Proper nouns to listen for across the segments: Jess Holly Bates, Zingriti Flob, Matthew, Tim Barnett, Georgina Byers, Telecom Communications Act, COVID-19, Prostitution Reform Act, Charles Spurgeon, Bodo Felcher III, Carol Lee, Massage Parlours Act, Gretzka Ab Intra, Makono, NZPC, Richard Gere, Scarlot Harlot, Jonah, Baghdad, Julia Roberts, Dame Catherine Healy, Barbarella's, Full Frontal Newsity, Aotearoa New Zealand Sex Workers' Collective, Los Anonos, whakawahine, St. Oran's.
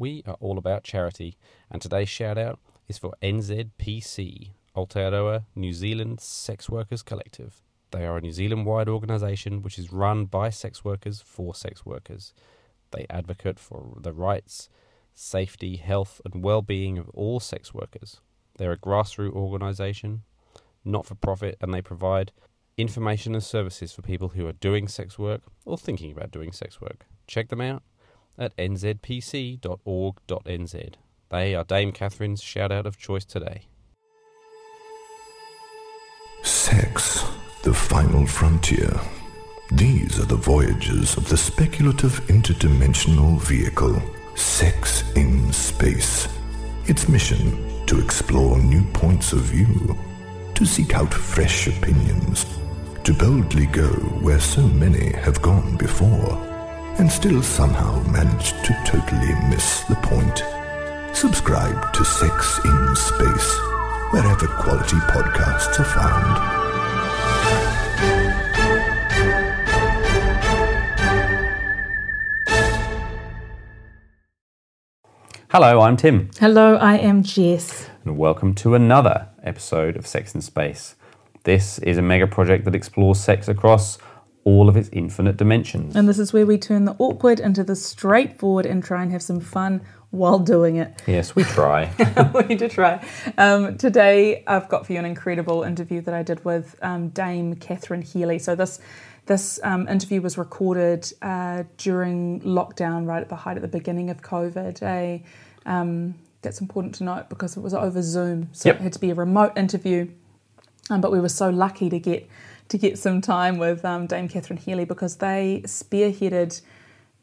We are all about charity, and today's shout out is for NZPC, Aotearoa New Zealand Sex Workers' Collective. They are a New Zealand-wide organisation which is run by sex workers for sex workers. They advocate for the rights, safety, health and well-being of all sex workers. They're a grassroots organisation, not-for-profit, and they provide information and services for people who are doing sex work or thinking about doing sex work. Check them out at nzpc.org.nz. They are Dame Catherine's shout-out of choice today. Sex, the final frontier. These are the voyages of the speculative interdimensional vehicle, Sex in Space. Its mission, to explore new points of view, to seek out fresh opinions, to boldly go where so many have gone before, and still somehow manage to totally miss the point. Subscribe to Sex in Space, wherever quality podcasts are found. Hello, I'm Tim. Hello, I am Jess. And welcome to another episode of Sex in Space. This is a mega project that explores sex across all of its infinite dimensions. And this is where we turn the awkward into the straightforward and try and have some fun while doing it. Yes, we try. We do try. Today I've got for you an incredible interview that I did with Dame Catherine Healy. So This interview was recorded during lockdown, right at the height, at the beginning of COVID. That's important to note because it was over Zoom, so It had to be a remote interview. But we were so lucky to get some time with Dame Catherine Healy because they spearheaded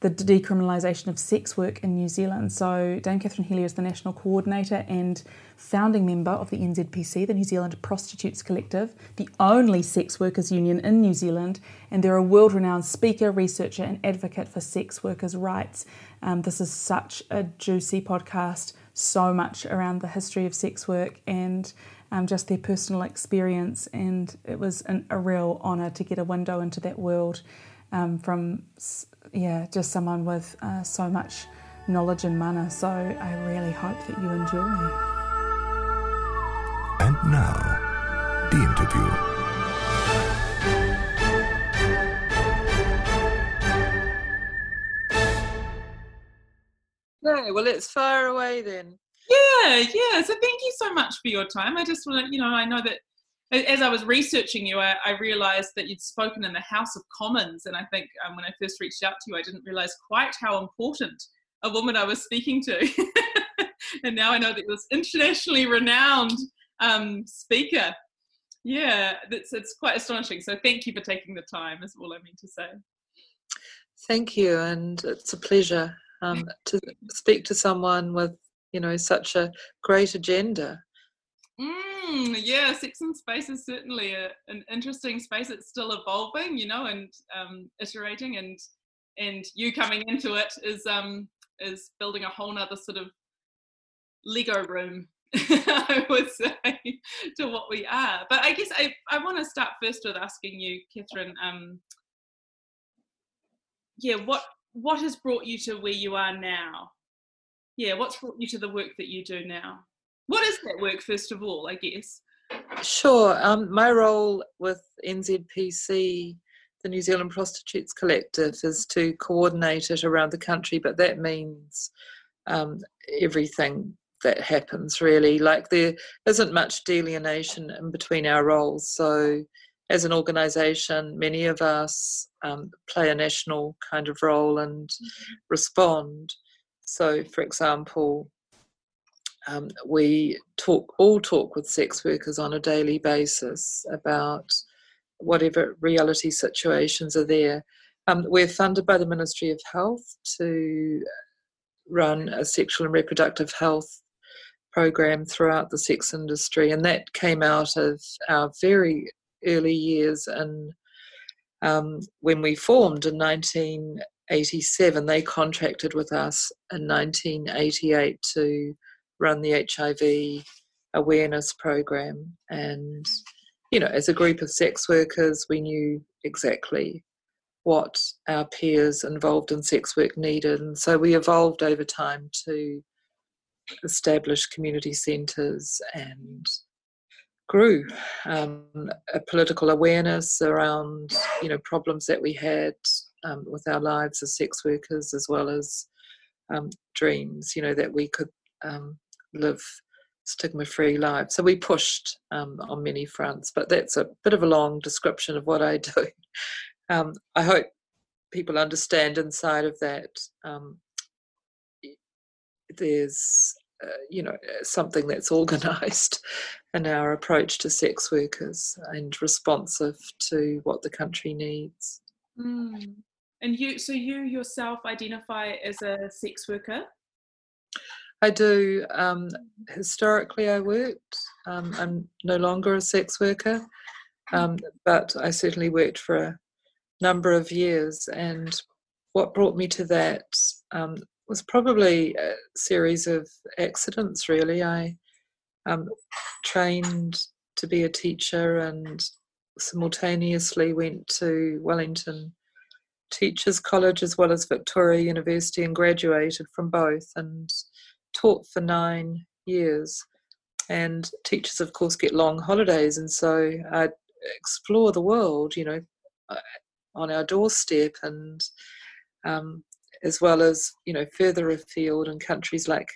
the decriminalisation of sex work in New Zealand. So Dame Catherine Healy is the national coordinator and founding member of the NZPC, the New Zealand Prostitutes Collective, the only sex workers union in New Zealand, and they're a world-renowned speaker, researcher and advocate for sex workers' rights. This is such a juicy podcast, so much around the history of sex work and just their personal experience, and it was a real honour to get a window into that world from someone with so much knowledge and mana, so I really hope that you enjoy. And now, the interview. Okay, well, it's far away then. Yeah, so thank you so much for your time. I just want to, I know that as I was researching you, I realised that you'd spoken in the House of Commons, and I think when I first reached out to you, I didn't realise quite how important a woman I was speaking to. And now I know that you're this internationally renowned speaker. Yeah, it's quite astonishing. So thank you for taking the time, is all I mean to say. Thank you, and it's a pleasure to speak to someone with, such a great agenda. Yeah, Sex and Space is certainly an interesting space. It's still evolving, and iterating, and you coming into it is building a whole nother sort of Lego room, I would say, to what we are. But I guess I want to start first with asking you, Catherine, what has brought you to where you are now? Yeah, what's brought you to the work that you do now? What is that work, first of all, I guess? Sure. My role with NZPC, the New Zealand Prostitutes Collective, is to coordinate it around the country, but that means everything that happens, really. Like, there isn't much delineation in between our roles. So as an organisation, many of us play a national kind of role and respond. So, for example, we talk with sex workers on a daily basis about whatever reality situations are there. We're funded by the Ministry of Health to run a sexual and reproductive health program throughout the sex industry, and that came out of our very early years. And when we formed in 1987, they contracted with us in 1988 to run the HIV awareness program, and as a group of sex workers we knew exactly what our peers involved in sex work needed. And so we evolved over time to establish community centres and grew a political awareness around, you know, problems that we had with our lives as sex workers, as well as dreams, you know, that we could live stigma-free lives. So we pushed on many fronts, but that's a bit of a long description of what I do. I hope people understand inside of that there's you know, something that's organised in our approach to sex workers and responsive to what the country needs. Mm. And you, so you yourself identify as a sex worker? I do. Historically, I worked. I'm no longer a sex worker, but I certainly worked for a number of years. And what brought me to that was probably a series of accidents, really. I trained to be a teacher and simultaneously went to Wellington Teachers College as well as Victoria University and graduated from both and taught for 9 years. And teachers, of course, get long holidays, and so I'd explore the world, you know, on our doorstep, and as well as, you know, further afield in countries like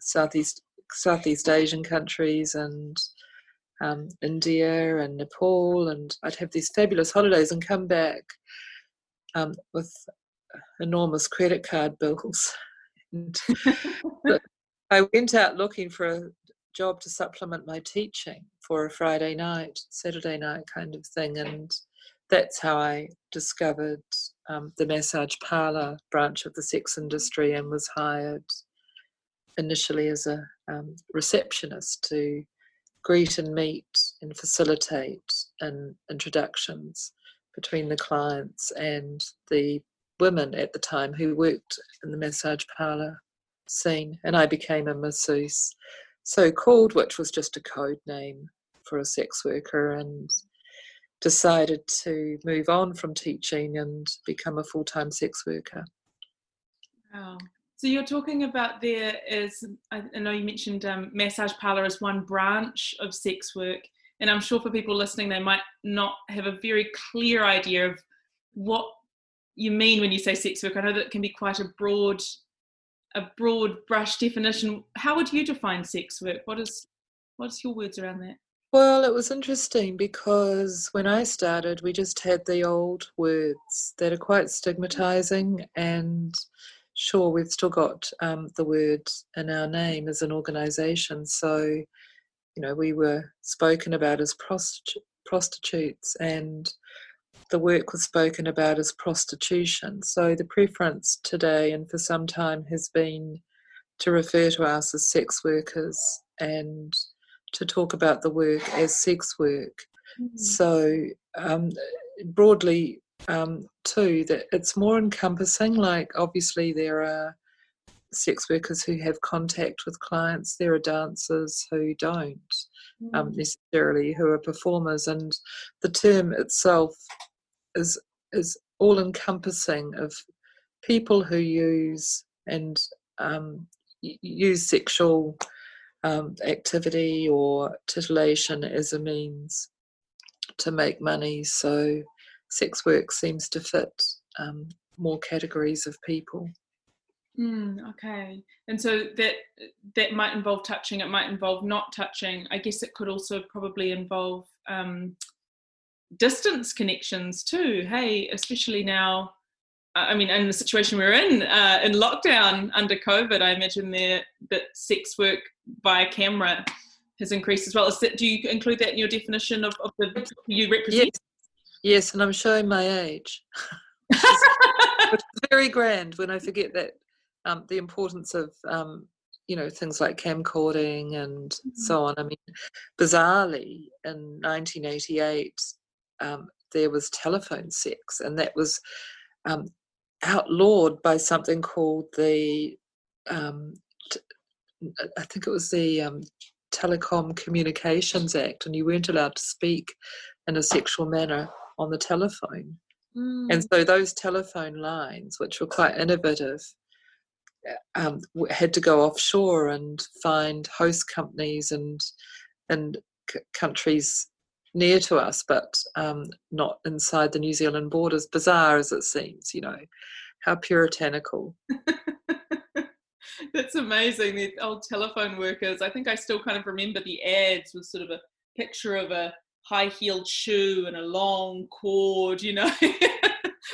Southeast Asian countries and India and Nepal, and I'd have these fabulous holidays and come back with enormous credit card bills. And I went out looking for a job to supplement my teaching for a Friday night, Saturday night kind of thing, and that's how I discovered the massage parlour branch of the sex industry and was hired initially as a receptionist to greet and meet and facilitate and introductions between the clients and the women at the time who worked in the massage parlour scene. And I became a masseuse, so-called, which was just a code name for a sex worker, and decided to move on from teaching and become a full-time sex worker. Wow. So you're talking about there is, I know you mentioned massage parlour as one branch of sex work, and I'm sure for people listening, they might not have a very clear idea of what you mean when you say sex work. I know that can be quite a broad brush definition. How would you define sex work? What's your words around that? Well, it was interesting because when I started, we just had the old words that are quite stigmatising, and sure, we've still got the word in our name as an organisation. So, you know, we were spoken about as prostitutes, and the work was spoken about as prostitution. So the preference today and for some time has been to refer to us as sex workers and to talk about the work as sex work. Mm-hmm. So broadly too, that it's more encompassing. Like obviously there are sex workers who have contact with clients, there are dancers who don't necessarily, who are performers, and the term itself is all encompassing of people who use and use sexual activity or titillation as a means to make money. So sex work seems to fit more categories of people. Okay. And so that might involve touching, it might involve not touching. I guess it could also probably involve distance connections too. Hey, especially now, I mean, in the situation we're in lockdown under COVID, I imagine that sex work via camera has increased as well. Do you include that in your definition of the people you represent? Yes, and I'm showing my age, which is very grand when I forget that the importance of, you know, things like camcording and so on. I mean, bizarrely, in 1988, there was telephone sex, and that was outlawed by something called the, I think it was the Telecom Communications Act, and you weren't allowed to speak in a sexual manner on the telephone Mm. And so those telephone lines, which were quite innovative, had to go offshore and find host companies and countries near to us, but not inside the New Zealand borders. Bizarre as it seems, you know, how puritanical. That's amazing. The old telephone workers. I think I still kind of remember the ads with sort of a picture of a high-heeled shoe and a long cord, you know.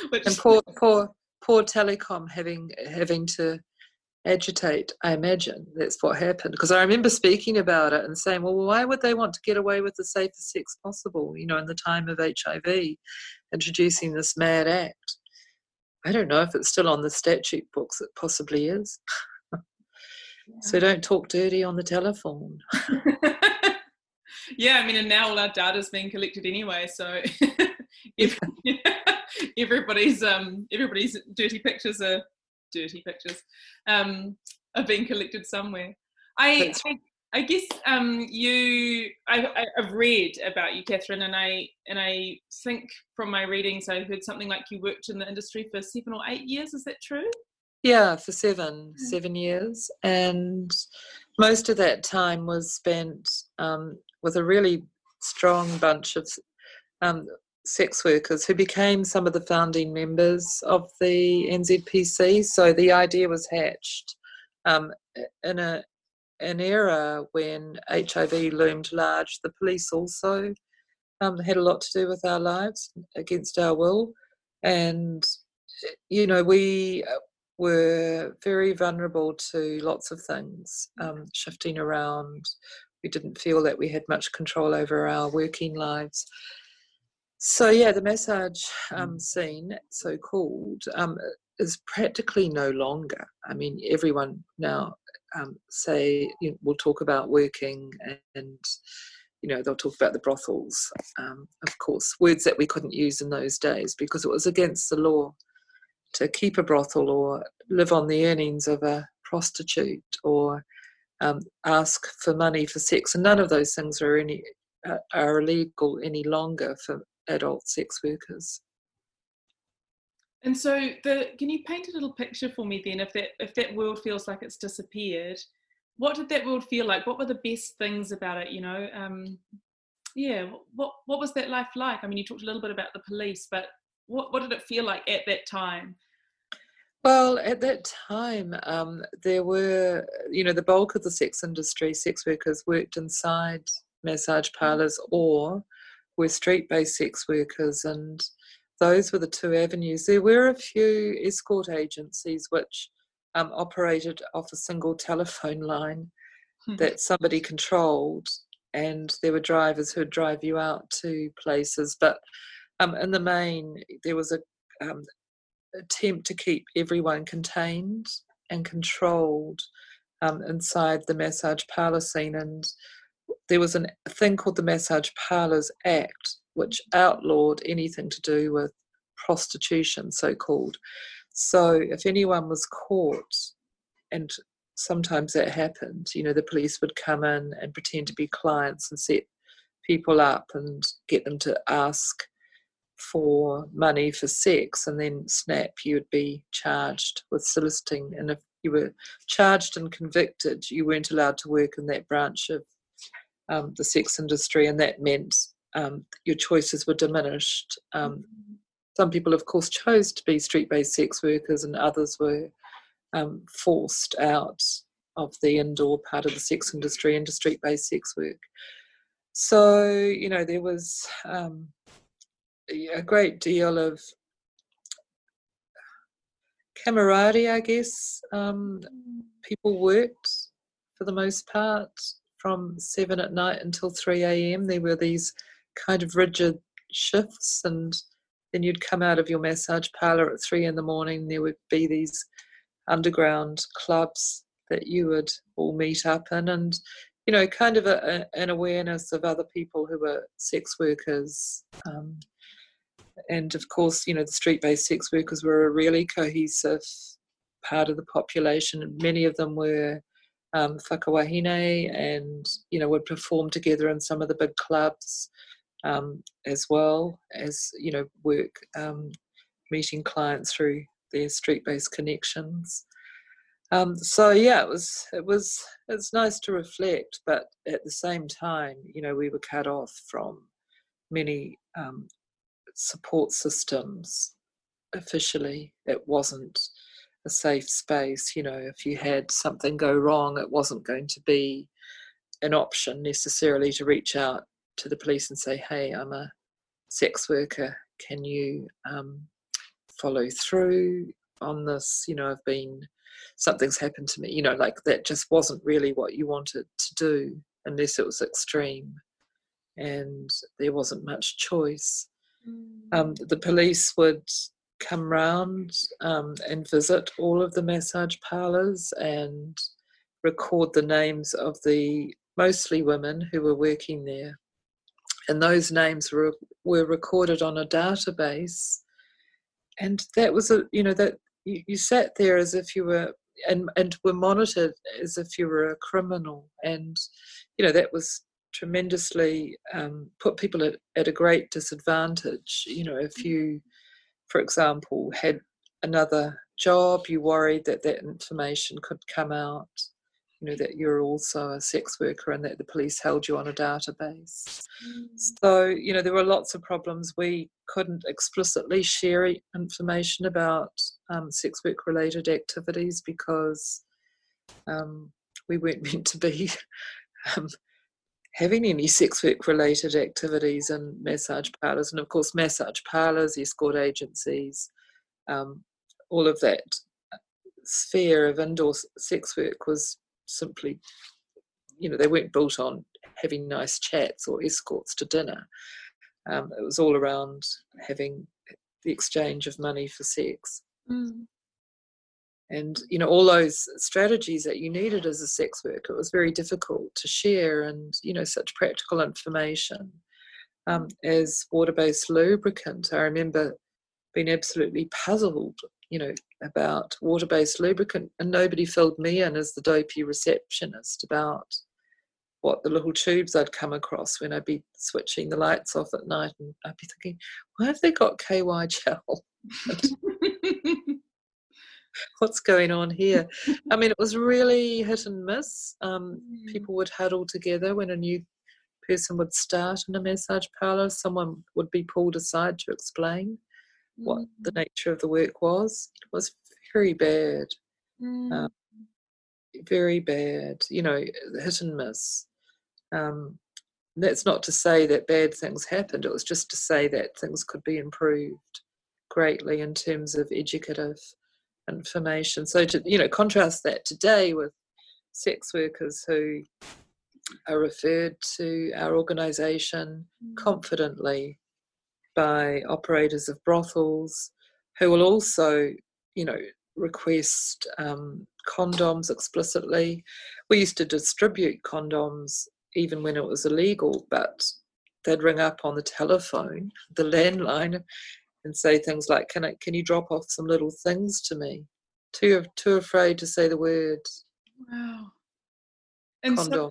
Which... And poor Telecom having to agitate, I imagine. That's what happened. Because I remember speaking about it and saying, well, why would they want to get away with the safest sex possible, you know, in the time of HIV, introducing this mad act? I don't know if it's still on the statute books. It possibly is. Yeah. So don't talk dirty on the telephone. Yeah, I mean, and now all our data is being collected anyway, so everybody's dirty pictures are being collected somewhere. I've read about you, Catherine, and I think from my readings I heard something like you worked in the industry for 7 or 8 years. Is that true? Yeah, for seven years, and most of that time was spent with a really strong bunch of sex workers who became some of the founding members of the NZPC. So the idea was hatched in an era when HIV loomed large. The police also had a lot to do with our lives against our will, and you know, we were very vulnerable to lots of things, shifting around. We didn't feel that we had much control over our working lives. So yeah, the massage scene, so-called, is practically no longer. I mean, everyone now will talk about working, and you know, they'll talk about the brothels, of course, words that we couldn't use in those days because it was against the law to keep a brothel or live on the earnings of a prostitute or ask for money for sex, and none of those things are illegal any longer for adult sex workers. And so, can you paint a little picture for me then? If that world feels like it's disappeared, what did that world feel like? What were the best things about it? You know, What was that life like? I mean, you talked a little bit about the police, but what did it feel like at that time? Well, at that time, there were, you know, the bulk of the sex industry, sex workers worked inside massage parlours or were street-based sex workers, and those were the two avenues. There were a few escort agencies which operated off a single telephone line that somebody controlled, and there were drivers who would drive you out to places. But in the main, there was a attempt to keep everyone contained and controlled inside the massage parlour scene, and there was a thing called the Massage Parlours Act which outlawed anything to do with prostitution, so-called. So if anyone was caught, and sometimes that happened, you know, the police would come in and pretend to be clients and set people up and get them to ask for money for sex, and then snap, you would be charged with soliciting, and if you were charged and convicted, you weren't allowed to work in that branch of the sex industry, and that meant your choices were diminished. Some people of course chose to be street-based sex workers, and others were forced out of the indoor part of the sex industry into street-based sex work. So you know, there was a great deal of camaraderie, I guess. People worked for the most part from 7 at night until 3 a.m. There were these kind of rigid shifts, and then you'd come out of your massage parlour at 3 in the morning. There would be these underground clubs that you would all meet up in, and you know, kind of an awareness of other people who were sex workers. And of course, you know, the street-based sex workers were a really cohesive part of the population. Many of them were whakawahine, and you know, would perform together in some of the big clubs as well as, you know, work meeting clients through their street-based connections. So yeah, it's nice to reflect, but at the same time, you know, we were cut off from many support systems. Officially, it wasn't a safe space. You know, if you had something go wrong, it wasn't going to be an option necessarily to reach out to the police and say, hey, I'm a sex worker, can you follow through on this? You know, something's happened to me. You know, like, that just wasn't really what you wanted to do unless it was extreme, and there wasn't much choice. The police would come round and visit all of the massage parlours and record the names of the mostly women who were working there. And those names were recorded on a database. And that was, you sat there as if you were, and were monitored as if you were a criminal. And, you know, that was tremendously, put people at a great disadvantage. You know, if you, for example, had another job, you worried that that information could come out, you know, that you're also a sex worker and that the police held you on a database. So, you know, there were lots of problems. We couldn't explicitly share information about sex work related activities because we weren't meant to be having any sex work related activities in massage parlours. And of course, massage parlours, escort agencies, all of that sphere of indoor sex work was simply, you know, they weren't built on having nice chats or escorts to dinner. It was all around having the exchange of money for sex. And, you know, all those strategies that you needed as a sex worker, it was very difficult to share, and, you know, such practical information as water-based lubricant. I remember being absolutely puzzled, you know, about water-based lubricant, and nobody filled me in as the dopey receptionist about what the little tubes I'd come across when I'd be switching the lights off at night, and I'd be thinking, why have they got KY gel? What's going on here? I mean, it was really hit and miss. People would huddle together when a new person would start in a massage parlour. Someone would be pulled aside to explain what the nature of the work was. It was very bad, very bad, you know, hit and miss. That's not to say that bad things happened. It was just to say that things could be improved greatly in terms of educative information. So, to, you know, contrast that today with sex workers who are referred to our organisation confidently by operators of brothels, who will also, you know, request condoms explicitly. We used to distribute condoms even when it was illegal, but they'd ring up on the telephone, the landline, and say things like, can you drop off some little things to me? Too afraid to say the word. Wow. And condom.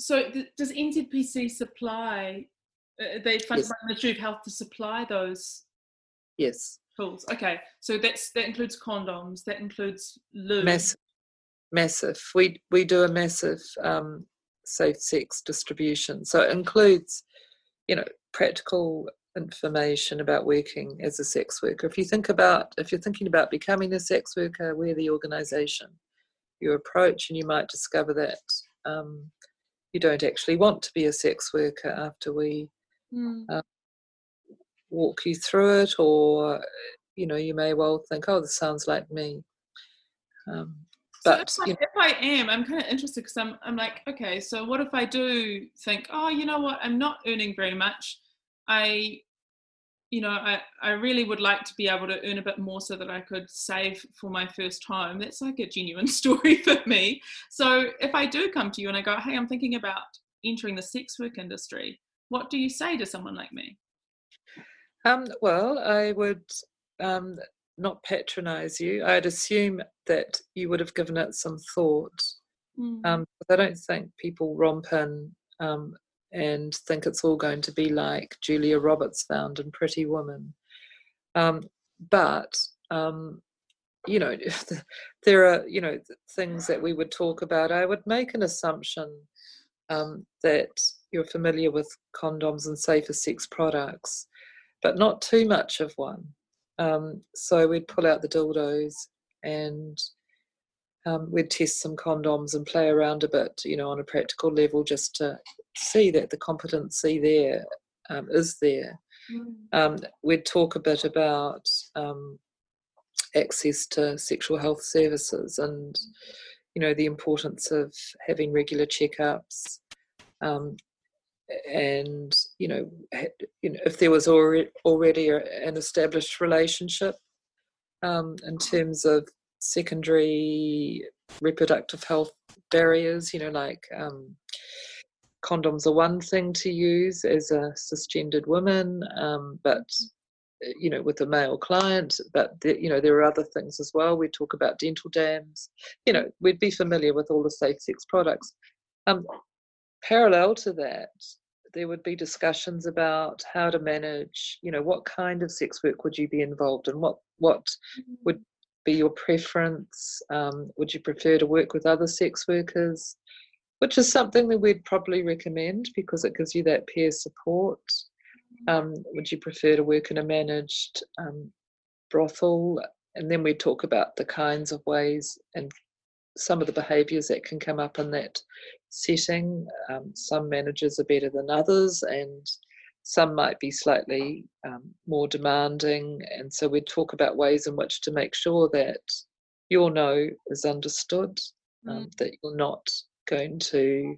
So does NZPC supply, they funded by the Ministry of Health to supply those? Yes. Tools. Okay. So that includes condoms, that includes lube. Massive. We do a massive safe sex distribution. So it includes, you know, practical information about working as a sex worker. If you're thinking about becoming a sex worker, we're the organisation you approach, and you might discover that you don't actually want to be a sex worker after we walk you through it, or, you know, you may well think, oh, this sounds like me. But so if I am, I'm kind of interested, because I'm like, okay, so what if I do think, oh, you know what, I'm not earning very much. I really would like to be able to earn a bit more so that I could save for my first home. That's like a genuine story for me. So if I do come to you and I go, hey, I'm thinking about entering the sex work industry, what do you say to someone like me? Well, I would not patronise you. I'd assume that you would have given it some thought. But I don't think people romp in and think it's all going to be like Julia Roberts found in Pretty Woman. But, you know, there are, you know, things that we would talk about. I would make an assumption that you're familiar with condoms and safer sex products, but not too much of one. So we'd pull out the dildos and we'd test some condoms and play around a bit, you know, on a practical level, just to see that the competency there is there. We'd talk a bit about access to sexual health services and, you know, the importance of having regular checkups, and, you know, if there was already an established relationship in terms of secondary reproductive health barriers, you know, like condoms are one thing to use as a cisgendered woman, but, you know, with a male client, but, you know, there are other things as well. We talk about dental dams, you know, we'd be familiar with all the safe sex products. Parallel to that, there would be discussions about how to manage, you know, what kind of sex work would you be involved in? What would be your preference? Would you prefer to work with other sex workers? Which is something that we'd probably recommend because it gives you that peer support. Would you prefer to work in a managed brothel? And then we talk about the kinds of ways and some of the behaviours that can come up in that setting. Some managers are better than others, and some might be slightly more demanding. And so we talk about ways in which to make sure that your no is understood, that you're not going to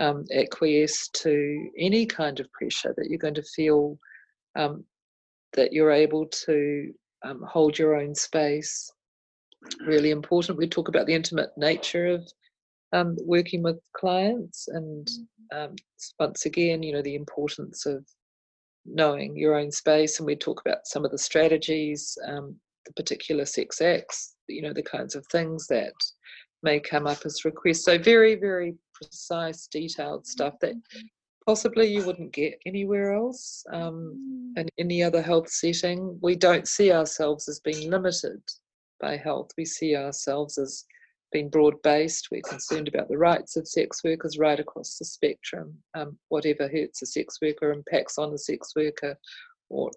acquiesce to any kind of pressure, that you're going to feel that you're able to hold your own space. Really important. We talk about the intimate nature of working with clients, and once again, you know, the importance of knowing your own space. And we talk about some of the strategies, the particular sex acts, you know, the kinds of things that may come up as requests. So very, very precise, detailed stuff that possibly you wouldn't get anywhere else in any other health setting. We don't see ourselves as being limited by health. We see ourselves as being broad-based. We're concerned about the rights of sex workers right across the spectrum. Whatever hurts a sex worker, impacts on a sex worker, or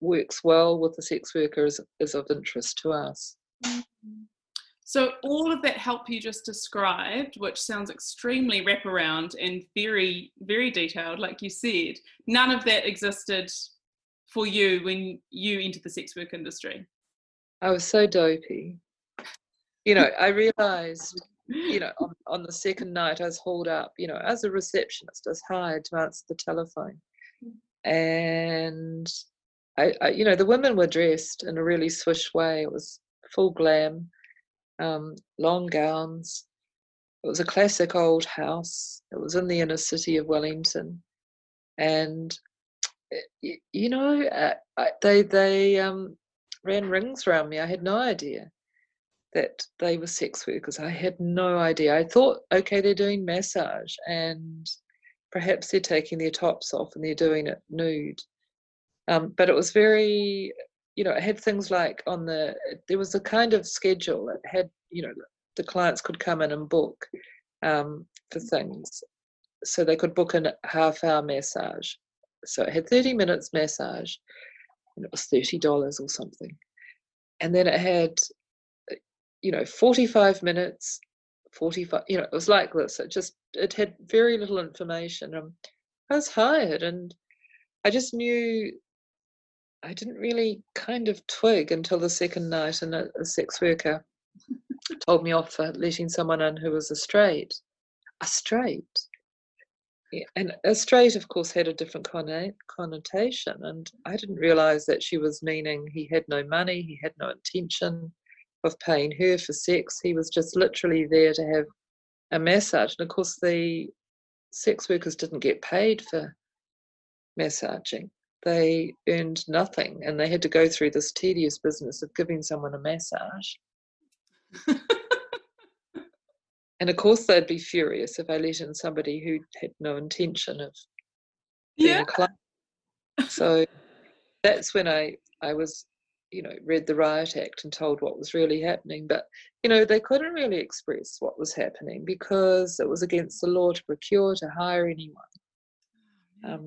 works well with the sex worker is of interest to us. So all of that help you just described, which sounds extremely wraparound and very, very detailed, like you said, none of that existed for you when you entered the sex work industry. I was so dopey. You know, I realised, you know, on the second night I was hauled up, you know, as a receptionist, I was hired to answer the telephone. And, I you know, the women were dressed in a really swish way. It was full glam. Long gowns. It was a classic old house. It was in the inner city of Wellington, and you know, they ran rings around me. I had no idea that they were sex workers. I had no idea. I thought, okay, they're doing massage, and perhaps they're taking their tops off and they're doing it nude. But it was very. You know, it had things like there was a kind of schedule. It had, you know, the clients could come in and book for things. So they could book a half-hour massage. So it had 30 minutes massage, and it was $30 or something. And then it had, you know, 45 minutes, 45, you know, it was like this. It had very little information. I was hired, and I just knew. I didn't really kind of twig until the second night, and a sex worker told me off for letting someone in who was a straight. Yeah. And a straight, of course, had a different connotation, and I didn't realise that she was meaning he had no money, he had no intention of paying her for sex. He was just literally there to have a massage, and of course the sex workers didn't get paid for massaging. They earned nothing, and they had to go through this tedious business of giving someone a massage. And of course they'd be furious if I let in somebody who had no intention of being a client. So that's when I was you know, read the Riot Act and told what was really happening. But, you know, they couldn't really express what was happening because it was against the law to procure, to hire anyone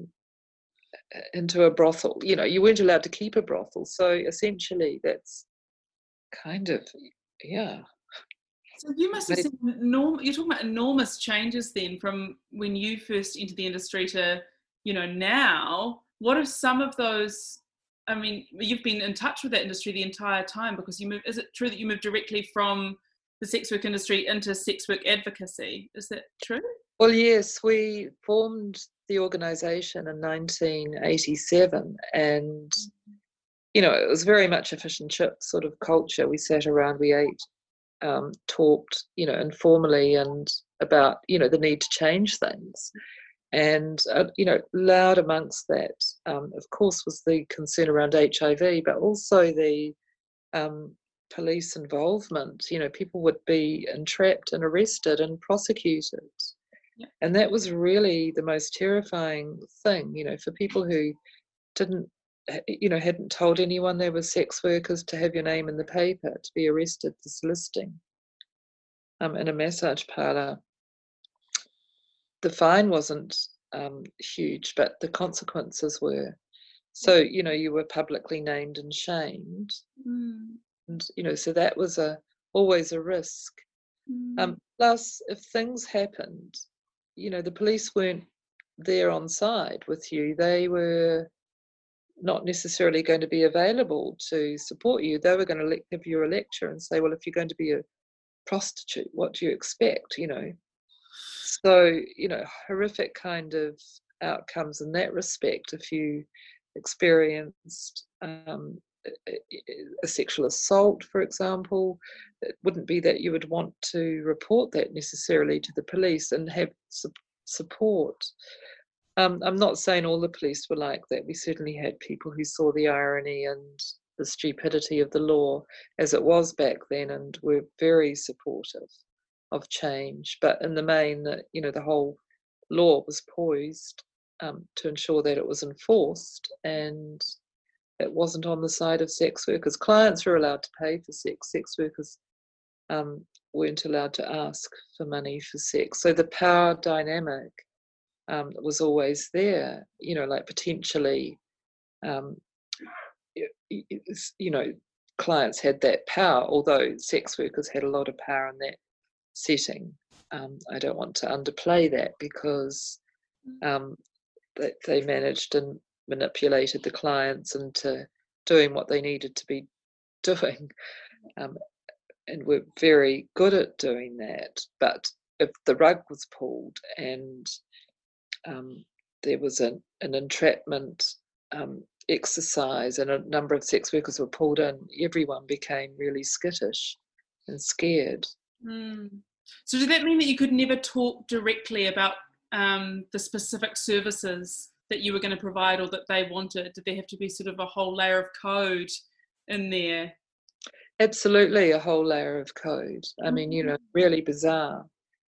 into a brothel. You know, you weren't allowed to keep a brothel. So essentially that's kind of, yeah. So you must have seen enormous, you're talking about enormous changes then from when you first entered the industry to, you know, now. What are some of those? I mean, you've been in touch with that industry the entire time because you moved. Is it true that you moved directly from the sex work industry into sex work advocacy? Is that true? Well, yes, we formed the organisation in 1987 and, you know, it was very much a fish and chip sort of culture. We sat around, we ate, talked, you know, informally and about, you know, the need to change things. And, you know, loud amongst that, of course, was the concern around HIV, but also the police involvement. You know, people would be entrapped and arrested and prosecuted. Yeah. And that was really the most terrifying thing, you know, for people who didn't, you know, hadn't told anyone they were sex workers, to have your name in the paper, to be arrested for soliciting in a massage parlour. The fine wasn't huge, but the consequences were. So, you know, you were publicly named and shamed. Mm. And, you know, so that was always a risk. Mm. Plus, if things happened, you know, the police weren't there on side with you. They were not necessarily going to be available to support you. They were going to give you a lecture and say, well, if you're going to be a prostitute, what do you expect, you know? So, you know, horrific kind of outcomes in that respect if you experienced a sexual assault, for example. It wouldn't be that you would want to report that necessarily to the police and have support. I'm not saying all the police were like that. We certainly had people who saw the irony and the stupidity of the law as it was back then and were very supportive of change, but in the main, that, you know, the whole law was poised to ensure that it was enforced, and it wasn't on the side of sex workers. Clients were allowed to pay for sex. Sex workers weren't allowed to ask for money for sex. So the power dynamic was always there. You know, like potentially, you know, clients had that power, although sex workers had a lot of power in that setting. I don't want to underplay that because they managed and manipulated the clients into doing what they needed to be doing, and were very good at doing that. But if the rug was pulled and there was an entrapment exercise and a number of sex workers were pulled in, everyone became really skittish and scared. Mm. So did that mean that you could never talk directly about the specific services that you were going to provide or that they wanted? Did there have to be sort of a whole layer of code in there? Absolutely, a whole layer of code. I mean, you know, really bizarre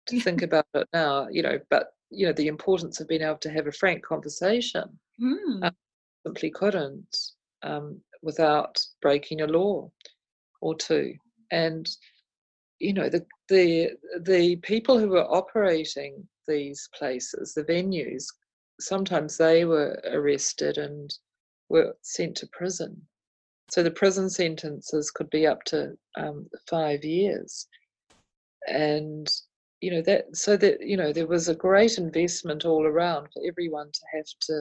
to think about it now, you know, but, you know, the importance of being able to have a frank conversation simply couldn't without breaking a law or two. And you know, the people who were operating these places, the venues, sometimes they were arrested and were sent to prison. So the prison sentences could be up to 5 years. And, you know, that so that, you know, there was a great investment all around for everyone to have to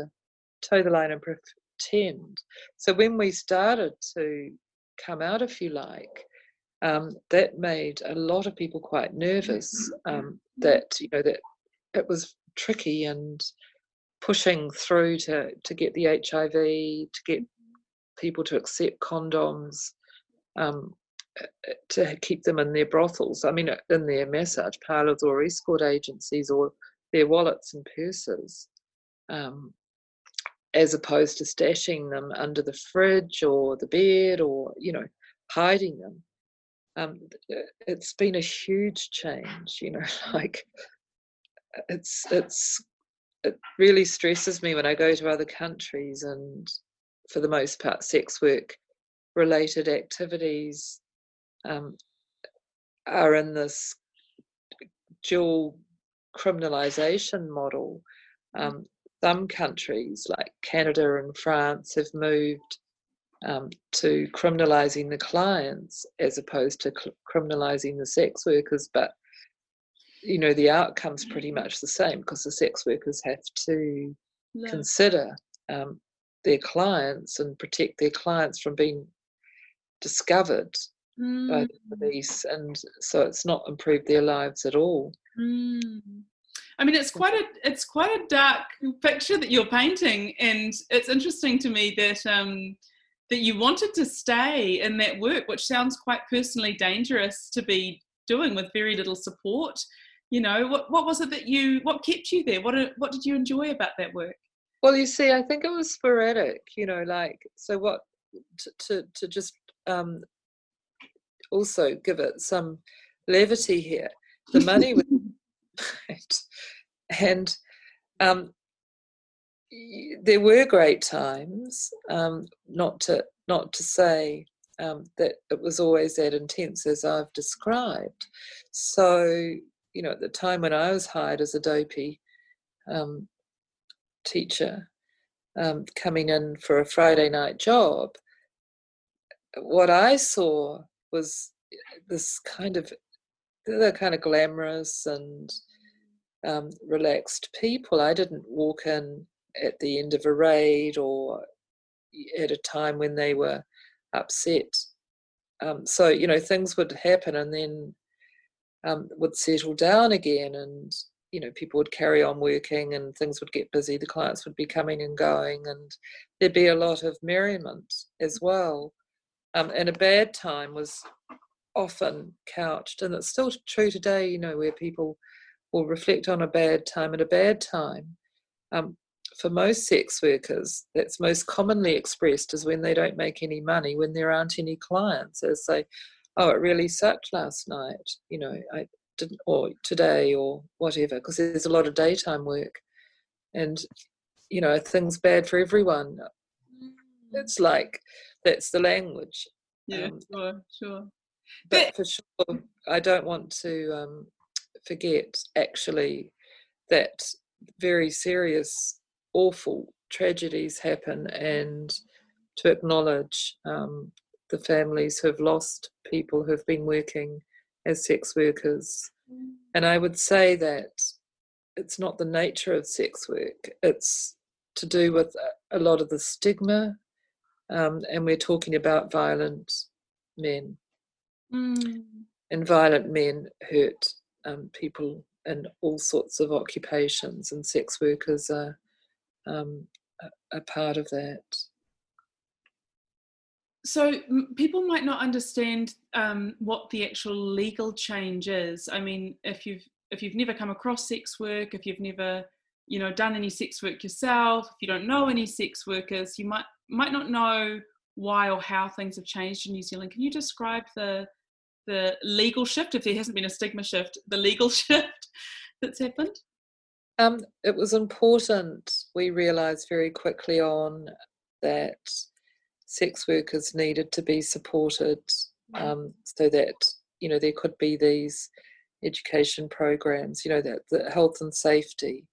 toe the line and pretend. So when we started to come out, if you like, that made a lot of people quite nervous, that, you know, that it was tricky and pushing through to get the HIV, to get people to accept condoms, to keep them in their brothels, I mean, in their massage parlours or escort agencies or their wallets and purses, as opposed to stashing them under the fridge or the bed or, you know, hiding them. It's been a huge change, you know, like it really stresses me when I go to other countries and for the most part sex work related activities are in this dual criminalisation model. Some countries like Canada and France have moved to criminalising the clients as opposed to criminalising the sex workers, but you know the outcome's pretty much the same because the sex workers have to consider their clients and protect their clients from being discovered by the police, and so it's not improved their lives at all. I mean, it's quite a dark picture that you're painting, and it's interesting to me that that you wanted to stay in that work, which sounds quite personally dangerous to be doing with very little support. You know, what was it that what kept you there? What did you enjoy about that work? Well, you see, I think it was sporadic. You know, like so what to just also give it some levity here. The money was. And there were great times, not to say that it was always that intense as I've described. So, you know, at the time when I was hired as a dopey teacher coming in for a Friday night job, what I saw was this kind of, they're kind of glamorous and relaxed people. I didn't walk in at the end of a raid or at a time when they were upset. So, you know, things would happen and then would settle down again, and, you know, people would carry on working and things would get busy. The clients would be coming and going, and there'd be a lot of merriment as well. And a bad time was often couched, and it's still true today, you know, where people will reflect on a bad time at a bad time. For most sex workers, that's most commonly expressed as when they don't make any money, when there aren't any clients. They say, oh, it really sucked last night, you know, I didn't, or today or whatever, because there's a lot of daytime work and, you know, things bad for everyone. It's like, that's the language. Yeah, sure. But for sure, I don't want to forget, actually, that very serious, awful tragedies happen, and to acknowledge the families who have lost people who have been working as sex workers. And I would say that it's not the nature of sex work. It's to do with a lot of the stigma, and we're talking about violent men. And violent men hurt people in all sorts of occupations, and sex workers are a part of that. So people might not understand what the actual legal change is. I mean, if you've never come across sex work, if you've never, you know, done any sex work yourself, if you don't know any sex workers, you might not know why or how things have changed in New Zealand. Can you describe the legal shift, if there hasn't been a stigma shift, the legal shift that's happened? It was important. We realised very quickly on that sex workers needed to be supported so that, you know, there could be these education programs, you know, that the health and safety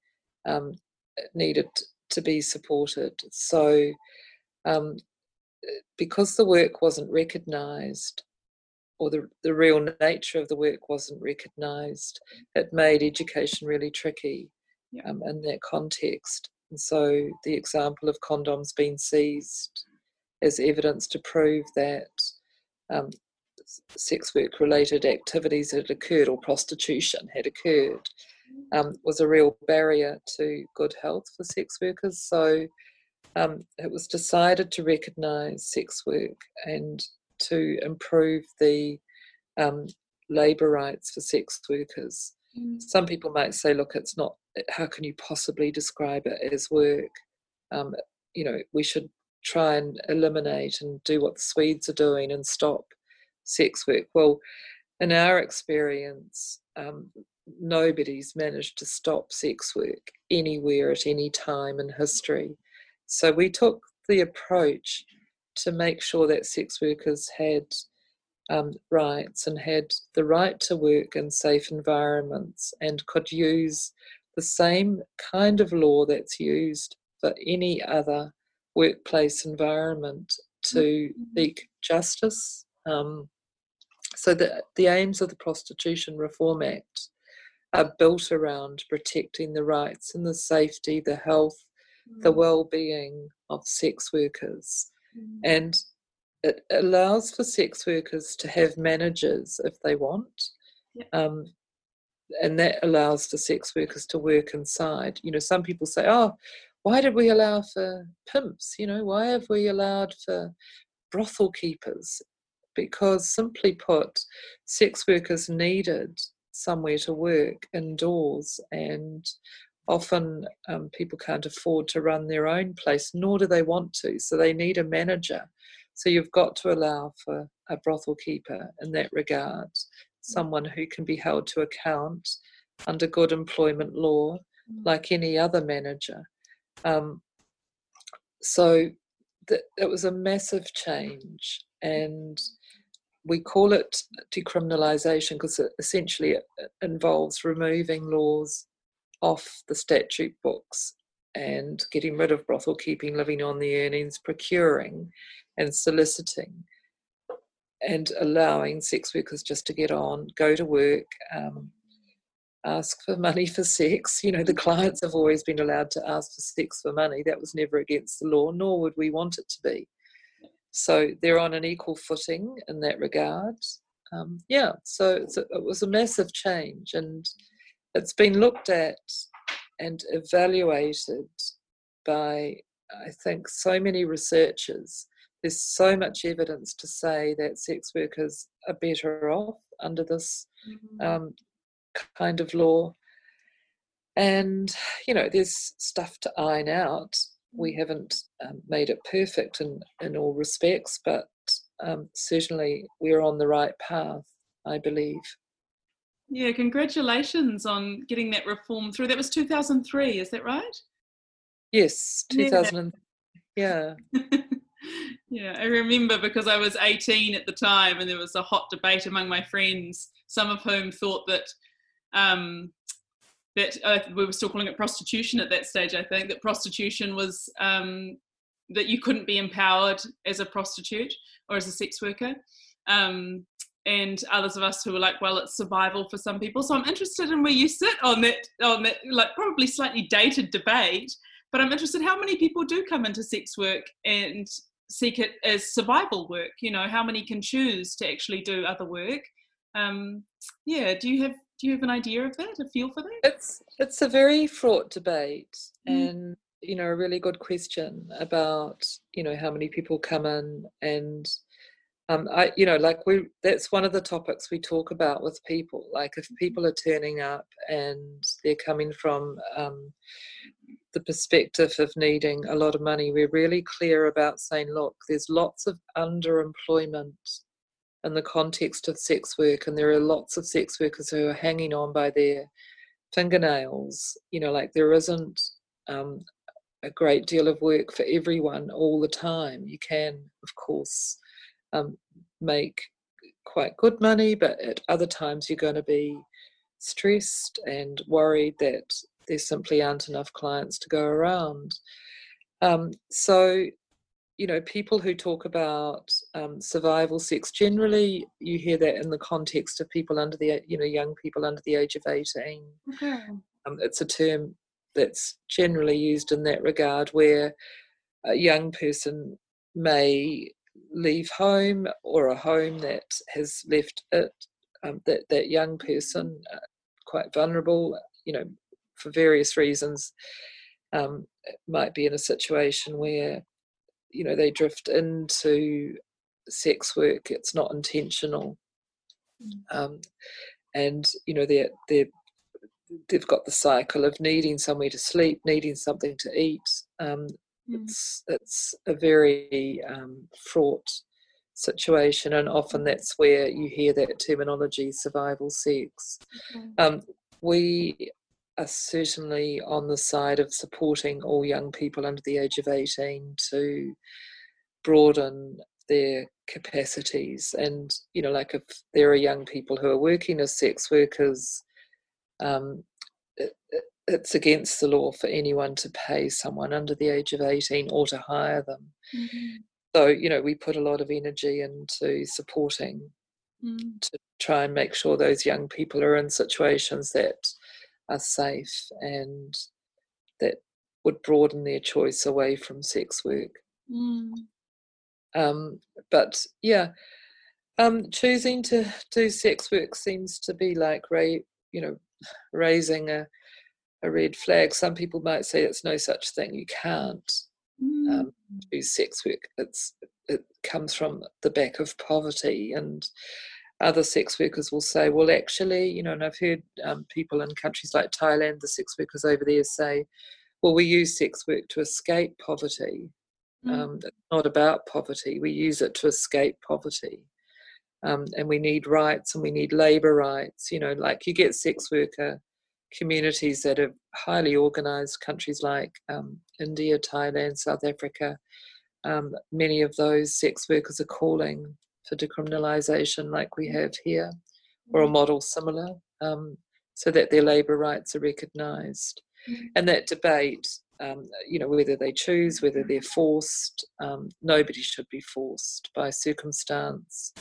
needed to be supported. So because the work wasn't recognised, or the real nature of the work wasn't recognised, it made education really tricky in that context. And so the example of condoms being seized as evidence to prove that sex work-related activities had occurred, or prostitution had occurred, was a real barrier to good health for sex workers. So it was decided to recognise sex work and to improve the labour rights for sex workers. Some people might say, look, it's not, how can you possibly describe it as work? You know, we should try and eliminate and do what the Swedes are doing and stop sex work. Well, in our experience, nobody's managed to stop sex work anywhere at any time in history. So we took the approach to make sure that sex workers had rights and had the right to work in safe environments and could use the same kind of law that's used for any other workplace environment to seek justice. So the aims of the Prostitution Reform Act are built around protecting the rights and the safety, the health, the well-being of sex workers. And it allows for sex workers to have managers if they want. And that allows for sex workers to work inside. You know, some people say, oh, why did we allow for pimps? You know, why have we allowed for brothel keepers? Because, simply put, sex workers needed somewhere to work indoors, and often people can't afford to run their own place, nor do they want to, so they need a manager. So you've got to allow for a brothel keeper in that regard, someone who can be held to account under good employment law like any other manager. It was a massive change, and we call it decriminalisation because essentially it involves removing laws off the statute books and getting rid of brothel keeping, living on the earnings, procuring and soliciting, and allowing sex workers just to get on, go to work, ask for money for sex. You know, the clients have always been allowed to ask for sex for money. That was never against the law, nor would we want it to be. So they're on an equal footing in that regard. It was a massive change, and it's been looked at and evaluated by, I think, so many researchers. There's so much evidence to say that sex workers are better off under this kind of law. And, you know, there's stuff to iron out. We haven't made it perfect in all respects, but certainly we're on the right path, I believe. Yeah, congratulations on getting that reform through. That was 2003, is that right? Yes, 2003, yeah. Yeah, I remember because I was 18 at the time, and there was a hot debate among my friends, some of whom thought that we were still calling it prostitution at that stage, I think, that prostitution was that you couldn't be empowered as a prostitute or as a sex worker, and others of us who were like, well, it's survival for some people. So I'm interested in where you sit on that like probably slightly dated debate, but I'm interested how many people do come into sex work and seek it as survival work. You know, how many can choose to actually do other work? Do you have an idea of that, a feel for that? It's a very fraught debate, and, you know, a really good question about, you know, how many people come in. And that's one of the topics we talk about with people. Like, if people are turning up and they're coming from the perspective of needing a lot of money, we're really clear about saying, look, there's lots of underemployment in the context of sex work, and there are lots of sex workers who are hanging on by their fingernails. You know, like, there isn't a great deal of work for everyone all the time. You can, of course, make quite good money, but at other times you're going to be stressed and worried that there simply aren't enough clients to go around. You know, people who talk about survival sex, generally you hear that in the context of people young people under the age of 18. Okay. It's a term that's generally used in that regard, where a young person may leave home, or a home that has left it, that young person, quite vulnerable, you know, for various reasons, might be in a situation where, you know, they drift into sex work. It's not intentional, and, you know, they've got the cycle of needing somewhere to sleep, needing something to eat. It's a very fraught situation, and often that's where you hear that terminology, survival sex. Okay. We are certainly on the side of supporting all young people under the age of 18 to broaden their capacities. And, you know, like if there are young people who are working as sex workers, it's against the law for anyone to pay someone under the age of 18 or to hire them. Mm-hmm. So, you know, we put a lot of energy into supporting to try and make sure those young people are in situations that are safe and that would broaden their choice away from sex work. But yeah, choosing to do sex work seems to be like raising a red flag. Some people might say it's no such thing, you can't do sex work. It comes from the back of poverty. And other sex workers will say, well, actually, you know, and I've heard people in countries like Thailand, the sex workers over there say, well, we use sex work to escape poverty. It's not about poverty. We use it to escape poverty. And we need rights and we need labour rights. You know, like you get sex worker communities that are highly organised, countries like India, Thailand, South Africa. Many of those sex workers are calling for decriminalisation like we have here, or a model similar, so that their labour rights are recognised. And that debate, you know, whether they choose, whether they're forced, nobody should be forced by circumstance,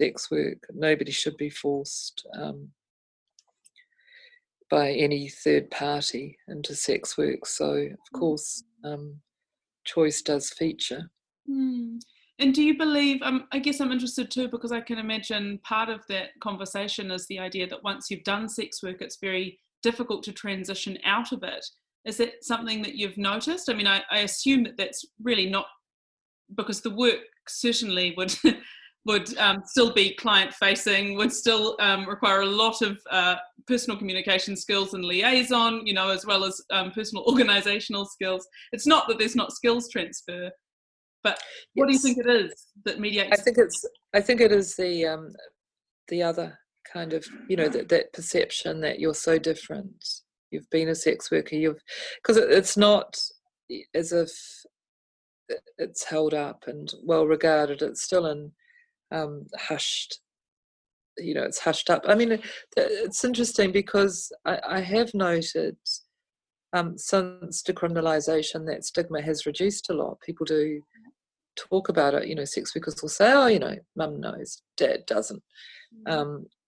sex work, nobody should be forced by any third party into sex work. So, of course, choice does feature. And do you believe, I guess I'm interested too, because I can imagine part of that conversation is the idea that once you've done sex work, it's very difficult to transition out of it. Is that something that you've noticed? I mean, I assume that that's really not, because the work certainly would still be client facing, would still require a lot of personal communication skills and liaison, you know, as well as personal organisational skills. It's not that there's not skills transfer, but what do you think it is that mediates? I think it is the other kind of, you know, that perception that you're so different. You've been a sex worker. Because it's not as if it's held up and well regarded. It's still in hushed. You know, it's hushed up. I mean, it's interesting because I have noted since decriminalisation that stigma has reduced a lot. People do talk about it. You know, sex workers will say, "Oh, you know, mum knows, dad doesn't."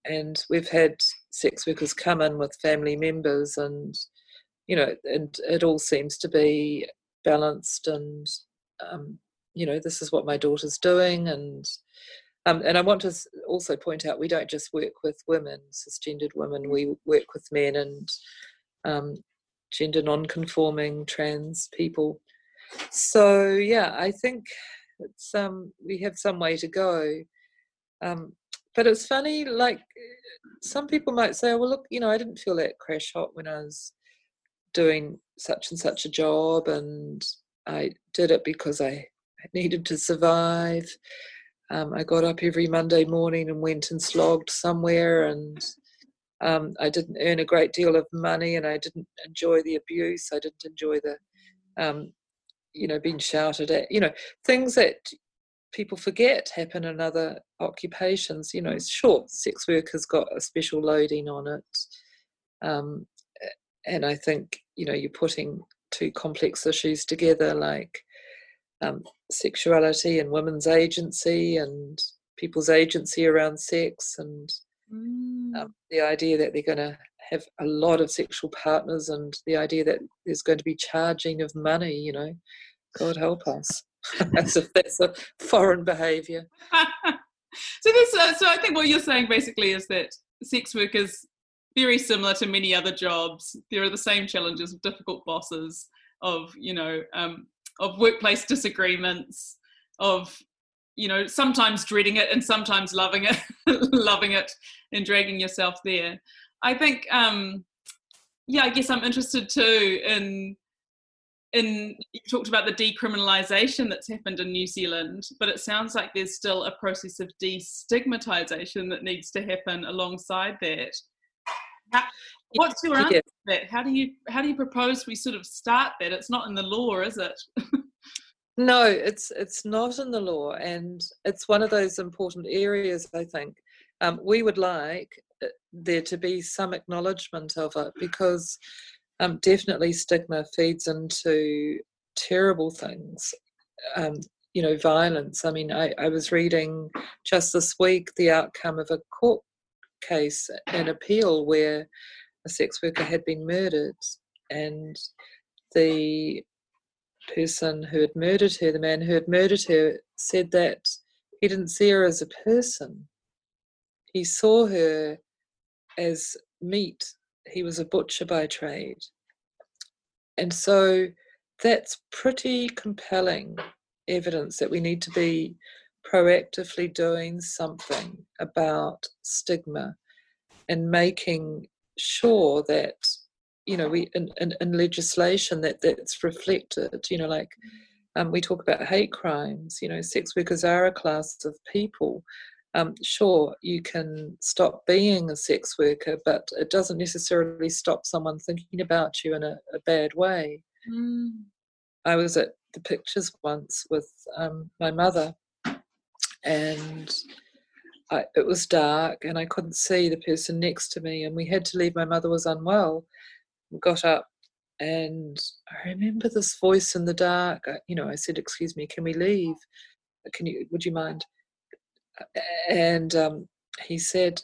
And we've had sex workers come in with family members, and you know, and it all seems to be balanced. And you know, this is what my daughter's doing. And I want to also point out, we don't just work with women, cisgendered women. We work with men and gender non-conforming trans people. So yeah, I think it's we have some way to go. But it's funny, like some people might say, well, look, you know, I didn't feel that crash hot when I was doing such and such a job, and I did it because I needed to survive. I got up every Monday morning and went and slogged somewhere, and I didn't earn a great deal of money, and I didn't enjoy the abuse. I didn't enjoy the, you know, being shouted at, you know, things that people forget happen in other occupations. You know, sure, sex work has got a special loading on it, and I think, you know, you're putting two complex issues together, like sexuality and women's agency and people's agency around sex, and the idea that they're going to have a lot of sexual partners, and the idea that there's going to be charging of money. You know, God help us. That's a foreign behaviour. So I think what you're saying basically is that sex work is very similar to many other jobs. There are the same challenges of difficult bosses, of, you know, of workplace disagreements, of, you know, sometimes dreading it and sometimes loving it and dragging yourself there. I think, yeah, I guess I'm interested too in you talked about the decriminalisation that's happened in New Zealand, but it sounds like there's still a process of destigmatisation that needs to happen alongside that. What's your answer to that? How do you propose we sort of start that? It's not in the law, is it? No, it's not in the law, and it's one of those important areas, I think. We would like there to be some acknowledgement of it, because definitely stigma feeds into terrible things, you know, violence. I mean, I was reading just this week the outcome of a court case, an appeal where a sex worker had been murdered, and the person who had murdered her, the man who had murdered her, said that he didn't see her as a person. He saw her as meat. He was a butcher by trade. And so that's pretty compelling evidence that we need to be proactively doing something about stigma and making sure that, you know, we in legislation that that's reflected. You know, like we talk about hate crimes, you know, sex workers are a class of people. Sure, you can stop being a sex worker, but it doesn't necessarily stop someone thinking about you in a bad way. Mm. I was at the pictures once with my mother, and it was dark and I couldn't see the person next to me, and we had to leave. My mother was unwell. We got up, and I remember this voice in the dark. You know, I said, "Excuse me, can we leave? Would you mind?" And he said,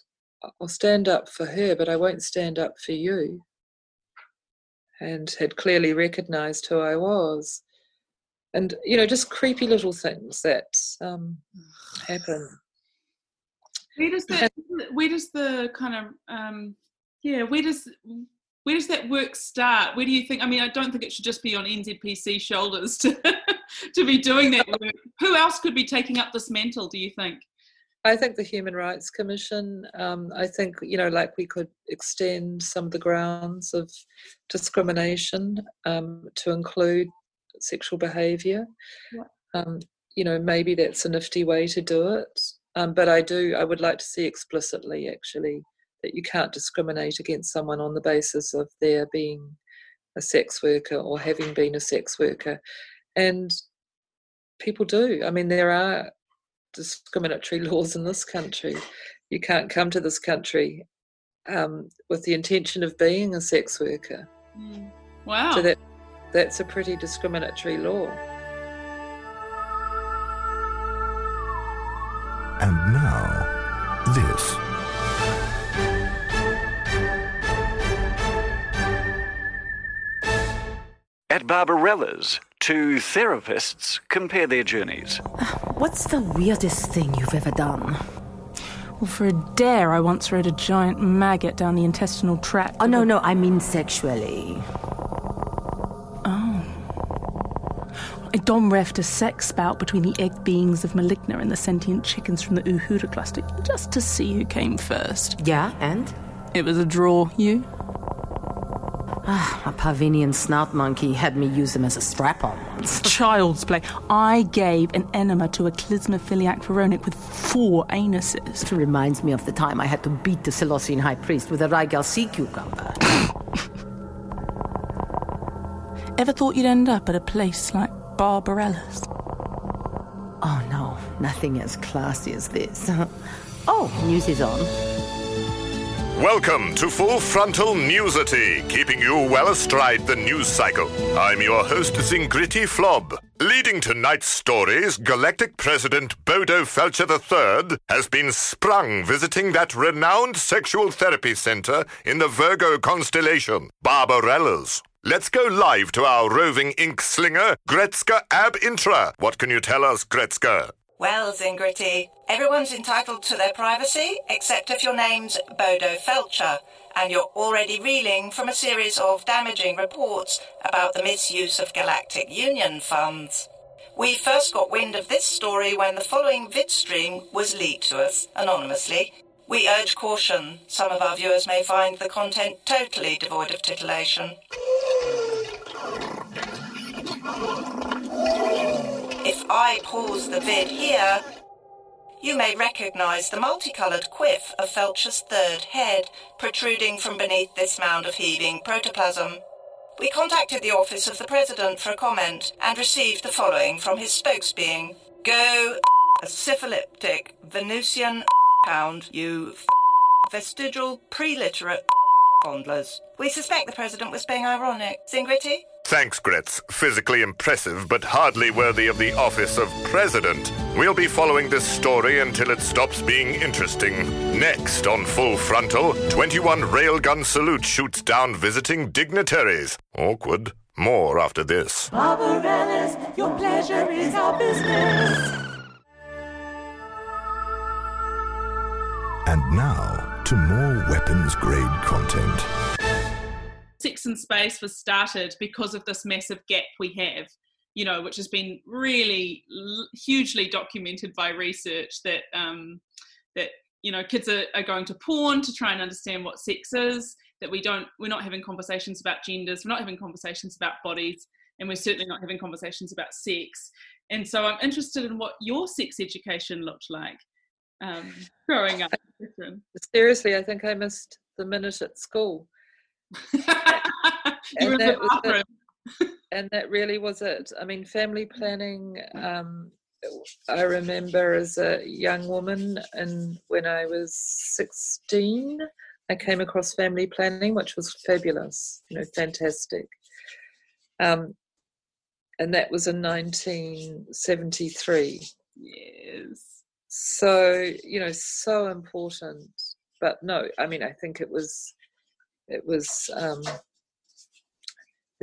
"I'll stand up for her, but I won't stand up for you," and had clearly recognised who I was. And, you know, just creepy little things that happen. Where does that work start? Where do you think? I mean, I don't think it should just be on NZPC shoulders to be doing that work. Who else could be taking up this mantle, do you think? I think the Human Rights Commission. I think, you know, like we could extend some of the grounds of discrimination to include sexual behaviour. Yeah. You know, maybe that's a nifty way to do it. But I would like to see explicitly, actually, that you can't discriminate against someone on the basis of their being a sex worker or having been a sex worker. And people do. I mean, there are discriminatory laws in this country. You can't come to this country with the intention of being a sex worker. Mm. Wow. So that's a pretty discriminatory law. And now, this. At Barbarella's, two therapists compare their journeys. What's the weirdest thing you've ever done? Well, for a dare, I once rode a giant maggot down the intestinal tract. Oh, no, I mean sexually. I dom-reffed a sex bout between the egg beings of Maligna and the sentient chickens from the Uhura cluster, just to see who came first. Yeah, and? It was a draw. You? A Parvenian snout monkey had me use him as a strap-on once. Child's play. I gave an enema to a Clismophiliac Veronic with 4 anuses. It reminds me of the time I had to beat the Seleucian high priest with a Rigel sea cucumber. Ever thought you'd end up at a place like Barbarella's? Oh no, nothing as classy as this. Oh, news is on. Welcome to Full Frontal Newsity, keeping you well astride the news cycle. I'm your host, Zingriti Flob. Leading tonight's stories, Galactic President Bodo Felcher III has been sprung visiting that renowned sexual therapy centre in the Virgo constellation, Barbarella's. Let's go live to our roving ink slinger, Gretzka Ab Intra. What can you tell us, Gretzka? Well, Zingriti, everyone's entitled to their privacy, except if your name's Bodo Felcher, and you're already reeling from a series of damaging reports about the misuse of Galactic Union funds. We first got wind of this story when the following vidstream was leaked to us anonymously. We urge caution. Some of our viewers may find the content totally devoid of titillation. If I pause the vid here, you may recognise the multicoloured quiff of Felcher's third head protruding from beneath this mound of heaving protoplasm. We contacted the office of the President for a comment and received the following from his spokes being, "Go a syphilitic Venusian hound, you vestigial pre-literate fondlers." We suspect the President was being ironic. Zingritti? Thanks, Gretz. Physically impressive, but hardly worthy of the office of President. We'll be following this story until it stops being interesting. Next on Full Frontal, 21 railgun salute shoots down visiting dignitaries. Awkward. More after this. Barbara Ellis, your pleasure is our business. And now to more weapons-grade content. Sex in Space was started because of this massive gap we have, you know, which has been really hugely documented by research that, you know, kids are going to porn to try and understand what sex is, that we're not having conversations about genders, we're not having conversations about bodies, and we're certainly not having conversations about sex. And so I'm interested in what your sex education looked like growing up. Seriously, I think I missed the minute at school. And that really was it. I mean, family planning, I remember as a young woman, and when I was 16 I came across family planning, which was fabulous, you know, fantastic, and that was in 1973. Yes. So, you know, so important. But no, I mean, I think it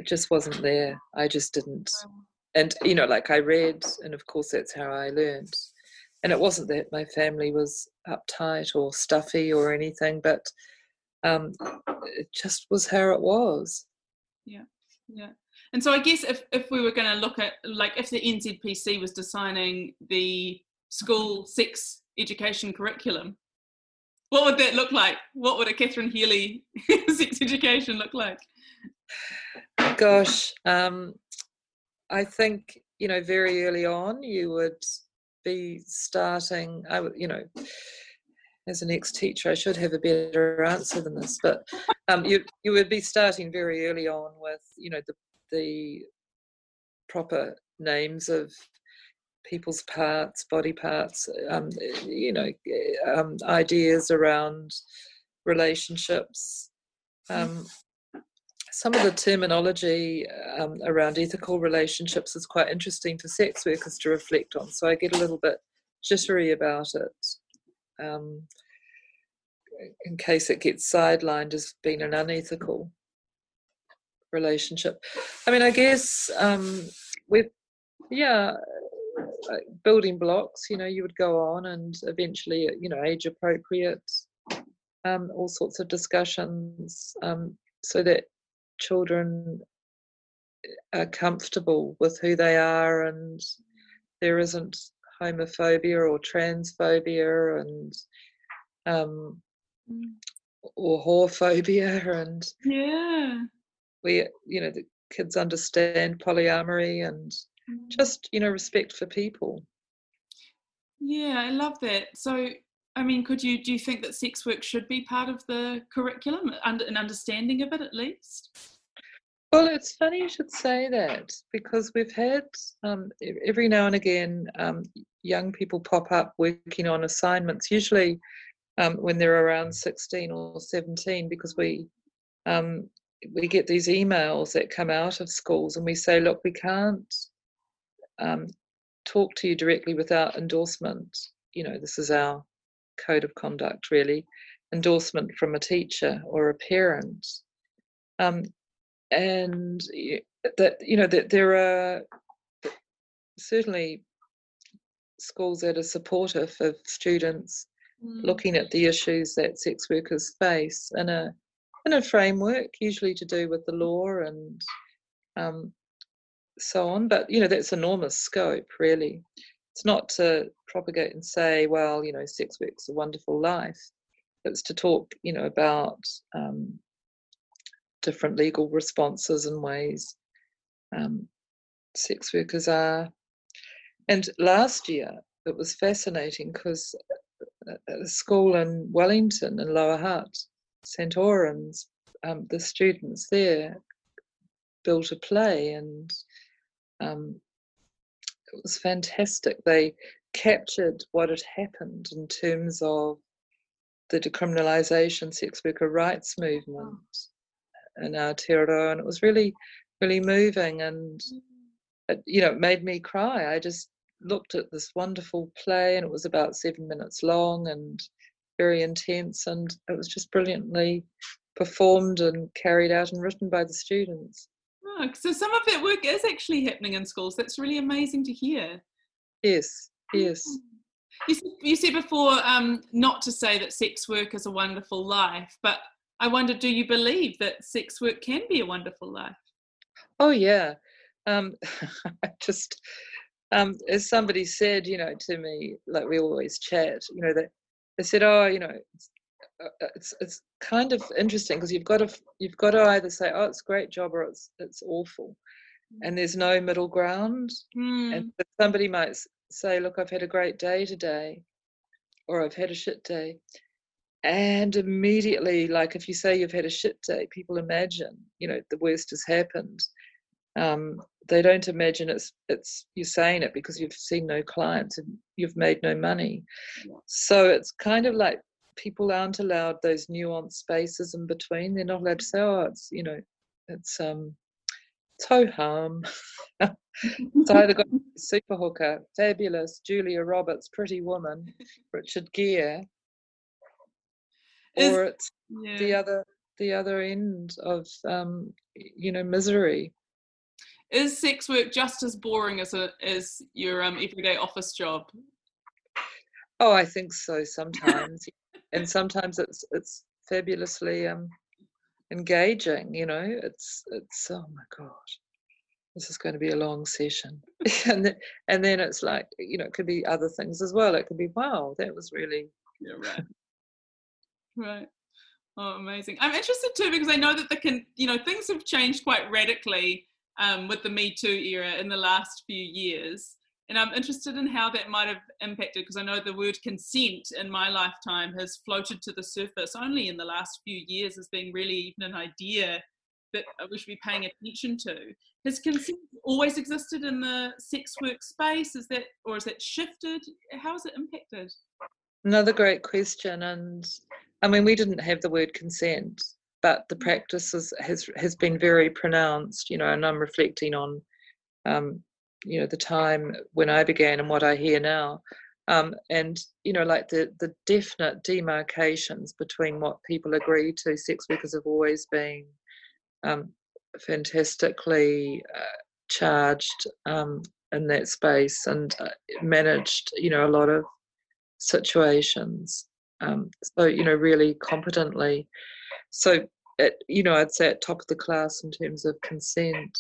just wasn't there. I just didn't. And, you know, like I read, and of course that's how I learned. And it wasn't that my family was uptight or stuffy or anything, but it just was how it was. Yeah, yeah. And so I guess if we were going to look at, like, if the NZPC was designing the school sex education curriculum, what would that look like? What would a Catherine Healy sex education look like? Gosh, I think, you know, very early on you would be starting, you know, as an ex-teacher I should have a better answer than this, but you would be starting very early on with, you know, the proper names of people's parts, body parts, you know, ideas around relationships. Some of the terminology around ethical relationships is quite interesting for sex workers to reflect on, so I get a little bit jittery about it in case it gets sidelined as being an unethical relationship. I mean, I guess building blocks, you know, you would go on and eventually, you know, age appropriate, all sorts of discussions, so that children are comfortable with who they are and there isn't homophobia or transphobia and or whorephobia, and we, you know, the kids understand polyamory and just, you know, respect for people. Yeah, I love that. So, I mean, do you think that sex work should be part of the curriculum, an understanding of it at least? Well, it's funny you should say that, because we've had every now and again young people pop up working on assignments, usually when they're around 16 or 17, because we get these emails that come out of schools and we say, look, we can't talk to you directly without endorsement. You know, this is our code of conduct, really, endorsement from a teacher or a parent, and that, you know, that there are certainly schools that are supportive of students looking at the issues that sex workers face in a framework, usually to do with the law and so on. But, you know, that's enormous scope, really. It's not to propagate and say, well, you know, sex work's a wonderful life. It's to talk, you know, about different legal responses and ways sex workers are. And last year it was fascinating because a school in Wellington in Lower Hutt, St. Oran's, the students there built a play, and it was fantastic. They captured what had happened in terms of the decriminalisation sex worker rights movement in Aotearoa, and it was really, really moving, and it, you know, it made me cry. I just looked at this wonderful play, and it was about 7 minutes long and very intense, and it was just brilliantly performed and carried out and written by the students. Oh, so some of that work is actually happening in schools. That's really amazing to hear. Yes, yes. You said before not to say that sex work is a wonderful life, but I wonder, do you believe that sex work can be a wonderful life? Oh, yeah. I just, as somebody said, you know, to me, like we always chat, you know, that they said, oh, you know, it's kind of interesting because you've got to either say, oh, it's a great job, or it's awful. And there's no middle ground. Mm. And somebody might say, look, I've had a great day today, or I've had a shit day. And immediately, like if you say you've had a shit day, people imagine, you know, the worst has happened. They don't imagine it's you're saying it because you've seen no clients and you've made no money. Yeah. So it's kind of like people aren't allowed those nuanced spaces in between. They're not allowed to say, oh, it's, you know, it's ho-hum. It's either got super hooker, fabulous, Julia Roberts, pretty woman, Richard Gere, or it's the other end of you know, misery. Is sex work just as boring as your everyday office job? Oh, I think so sometimes. And sometimes it's fabulously engaging, you know. It's oh my God, this is going to be a long session. and then it's like, you know, it could be other things as well. It could be, wow, that was really, yeah, right. Right. Oh, amazing. I'm interested too, because I know that things have changed quite radically with the Me Too era in the last few years, and I'm interested in how that might have impacted, because I know the word consent in my lifetime has floated to the surface only in the last few years as being really even an idea that we should be paying attention to. Has consent always existed in the sex work space? Is that, or has it shifted? How has it impacted? Another great question. And I mean, we didn't have the word consent, but the practice has been very pronounced, you know, and I'm reflecting on, you know, the time when I began and what I hear now. And, you know, like the definite demarcations between what people agree to. Sex workers have always been fantastically charged in that space and managed, you know, a lot of situations, so, you know, really competently. So, you know, I'd say at top of the class in terms of consent.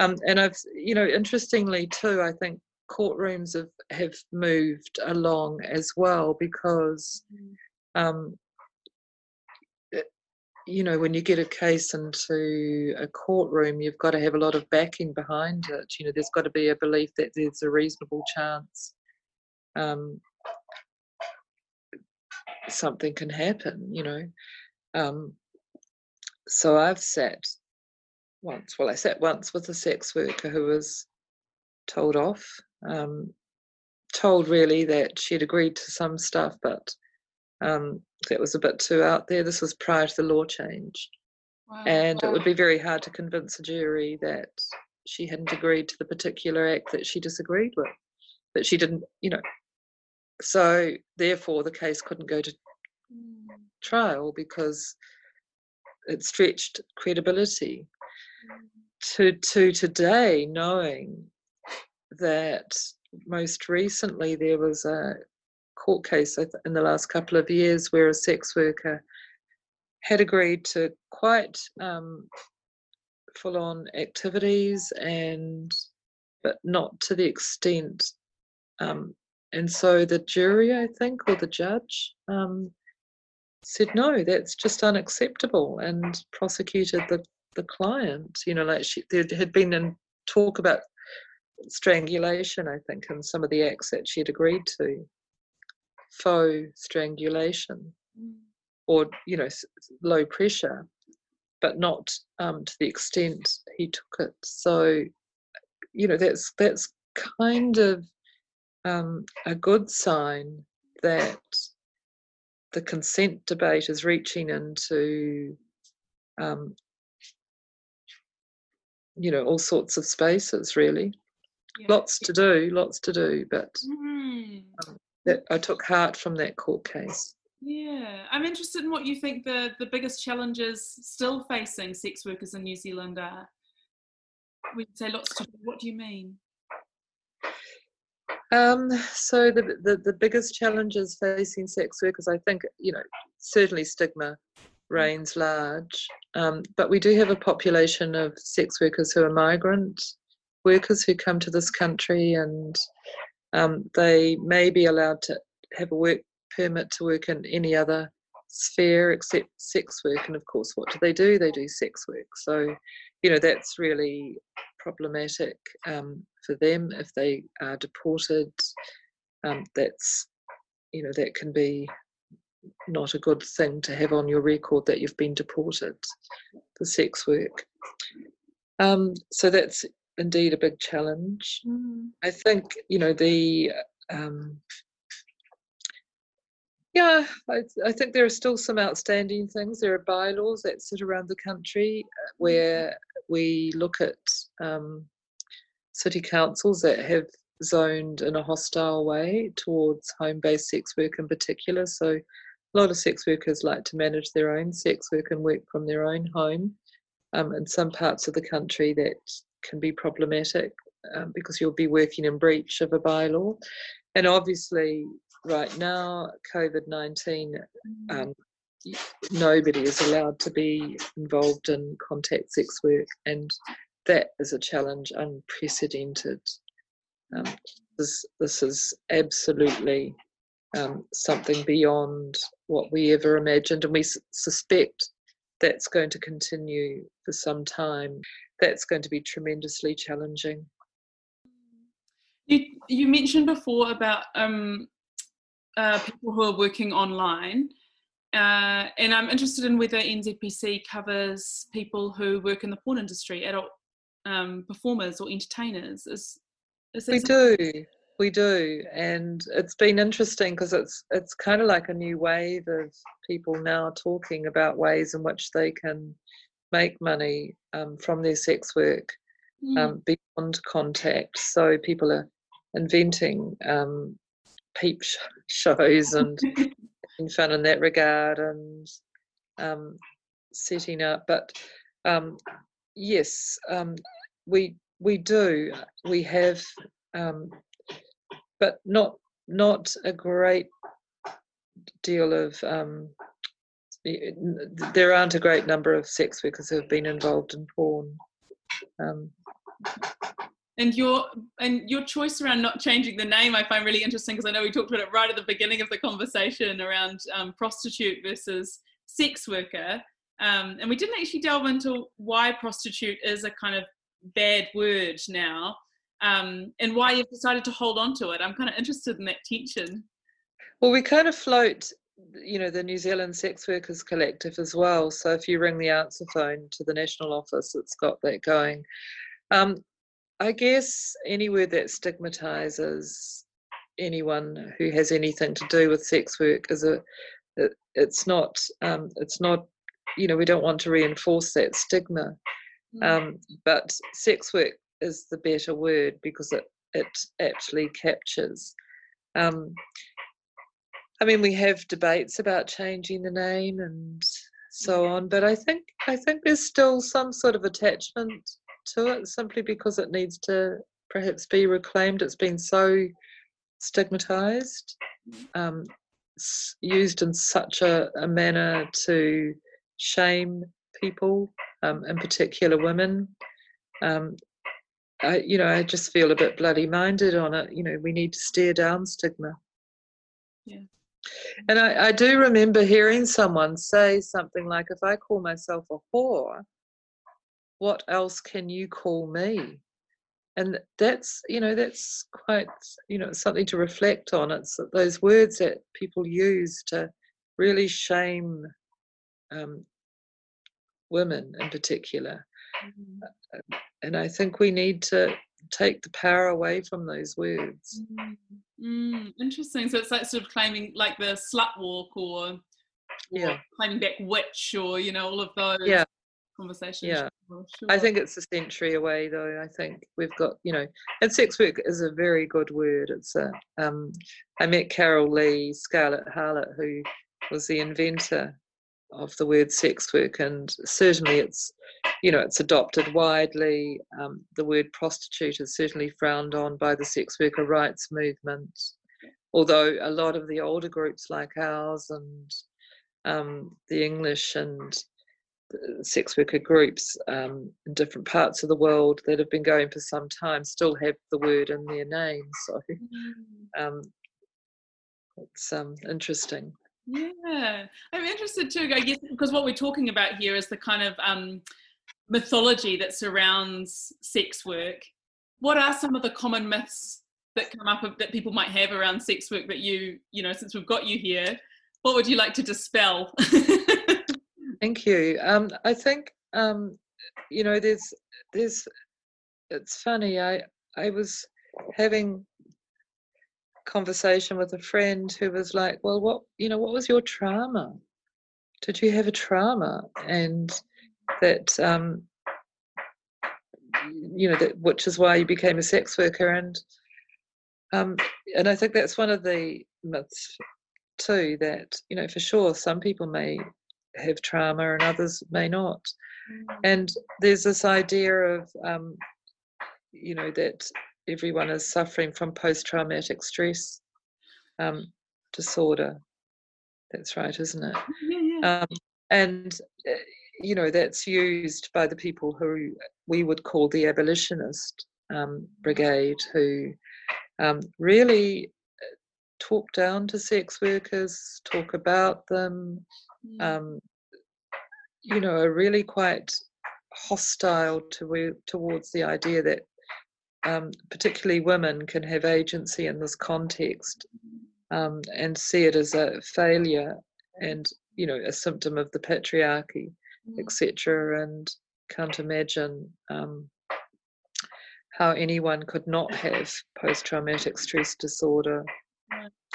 And I've, you know, interestingly too, I think courtrooms have moved along as well, because, you know, when you get a case into a courtroom, you've got to have a lot of backing behind it. You know, there's got to be a belief that there's a reasonable chance something can happen, you know. So I've sat once with a sex worker who was told off, told really that she'd agreed to some stuff, but that was a bit too out there. This was prior to the law change. Wow. And it would be very hard to convince a jury that she hadn't agreed to the particular act that she disagreed with, that she didn't, you know. So therefore the case couldn't go to trial because it stretched credibility. To today, knowing that most recently there was a court case in the last couple of years where a sex worker had agreed to quite full-on activities, but not to the extent, and so the jury, I think, or the judge, said, no, that's just unacceptable, and prosecuted the client. You know, like there had been talk about strangulation, I think, and some of the acts that she had agreed to, faux strangulation, or, you know, low pressure. but not to the extent he took it. So, you know, that's kind of a good sign that the consent debate is reaching into you know, all sorts of spaces, really. Yeah. Lots to do, but I took heart from that court case. Yeah, I'm interested in what you think the biggest challenges still facing sex workers in New Zealand are. We'd say lots to do. What do you mean? So the biggest challenges facing sex workers, I think, you know, certainly stigma reigns large, but we do have a population of sex workers who are migrant workers who come to this country, and they may be allowed to have a work permit to work in any other sphere except sex work. And of course, what do? They do sex work. So, you know, that's really problematic for them. If they are deported, that's, you know, that can be not a good thing to have on your record that you've been deported for sex work. So that's indeed a big challenge. I think, you know, I think there are still some outstanding things. There are bylaws that sit around the country where we look at city councils that have zoned in a hostile way towards home-based sex work in particular. So a lot of sex workers like to manage their own sex work and work from their own home. In some parts of the country that can be problematic because you'll be working in breach of a bylaw. And obviously right now, COVID-19, nobody is allowed to be involved in contact sex work, and that is a challenge unprecedented. This is absolutely something beyond what we ever imagined, and we suspect that's going to continue for some time. That's going to be tremendously challenging. You mentioned before about people who are working online, and I'm interested in whether NZPC covers people who work in the porn industry, adult performers or entertainers. We do, and it's been interesting because it's kind of like a new wave of people now talking about ways in which they can make money from their sex work beyond contact. So people are inventing peep shows and having fun in that regard, and setting up. But yes, we do. We have, but not a great deal of. There aren't a great number of sex workers who have been involved in porn. And your choice around not changing the name, I find really interesting, because I know we talked about it right at the beginning of the conversation around prostitute versus sex worker, and we didn't actually delve into why prostitute is a kind of bad word now, and why you've decided to hold on to it. I'm kind of interested in that tension. Well, we kind of float, you know, the New Zealand Sex Workers' Collective as well. So if you ring the answer phone to the national office, it's got that going. I guess any word that stigmatises anyone who has anything to do with sex work is it's not, you know, we don't want to reinforce that stigma. But sex work is the better word because it actually captures. I mean, we have debates about changing the name and so on, but I think there's still some sort of attachment to it simply because it needs to perhaps be reclaimed. It's been so stigmatised, used in such a manner to shame people, in particular women. I just feel a bit bloody-minded on it. You know, we need to stare down stigma. Yeah. And I do remember hearing someone say something like, if I call myself a whore, what else can you call me? And that's, you know, that's quite, you know, something to reflect on. It's those words that people use to really shame women in particular. Mm-hmm. And I think we need to take the power away from those words. Interesting. So it's like sort of claiming like the slut walk or claiming back witch, or you know, all of those conversations. I think it's a century away though. I think we've got, you know, and sex work is a very good word. It's a I met Carol Lee, Scarlot Harlot, who was the inventor of the word sex work, and certainly it's, you know, it's adopted widely. The word prostitute is certainly frowned on by the sex worker rights movement, although a lot of the older groups like ours and the English and the sex worker groups in different parts of the world that have been going for some time still have the word in their name. So it's interesting. Yeah, I'm interested too, I guess, because what we're talking about here is the kind of mythology that surrounds sex work. What are some of the common myths that come up that people might have around sex work that you know, since we've got you here, what would you like to dispel? Thank you. I think, you know, there's it's funny, I was having conversation with a friend who was like, well, what was your trauma? Did you have a trauma? And that you know, that which is why you became a sex worker. And and I think that's one of the myths too, that, you know, for sure some people may have trauma and others may not. And there's this idea of you know, that everyone is suffering from post-traumatic stress disorder. That's right, isn't it? Yeah. And, you know, that's used by the people who we would call the abolitionist brigade, who really talk down to sex workers, talk about them, you know, are really quite hostile towards the idea that particularly women can have agency in this context, and see it as a failure and, you know, a symptom of the patriarchy, etc. And can't imagine how anyone could not have post-traumatic stress disorder.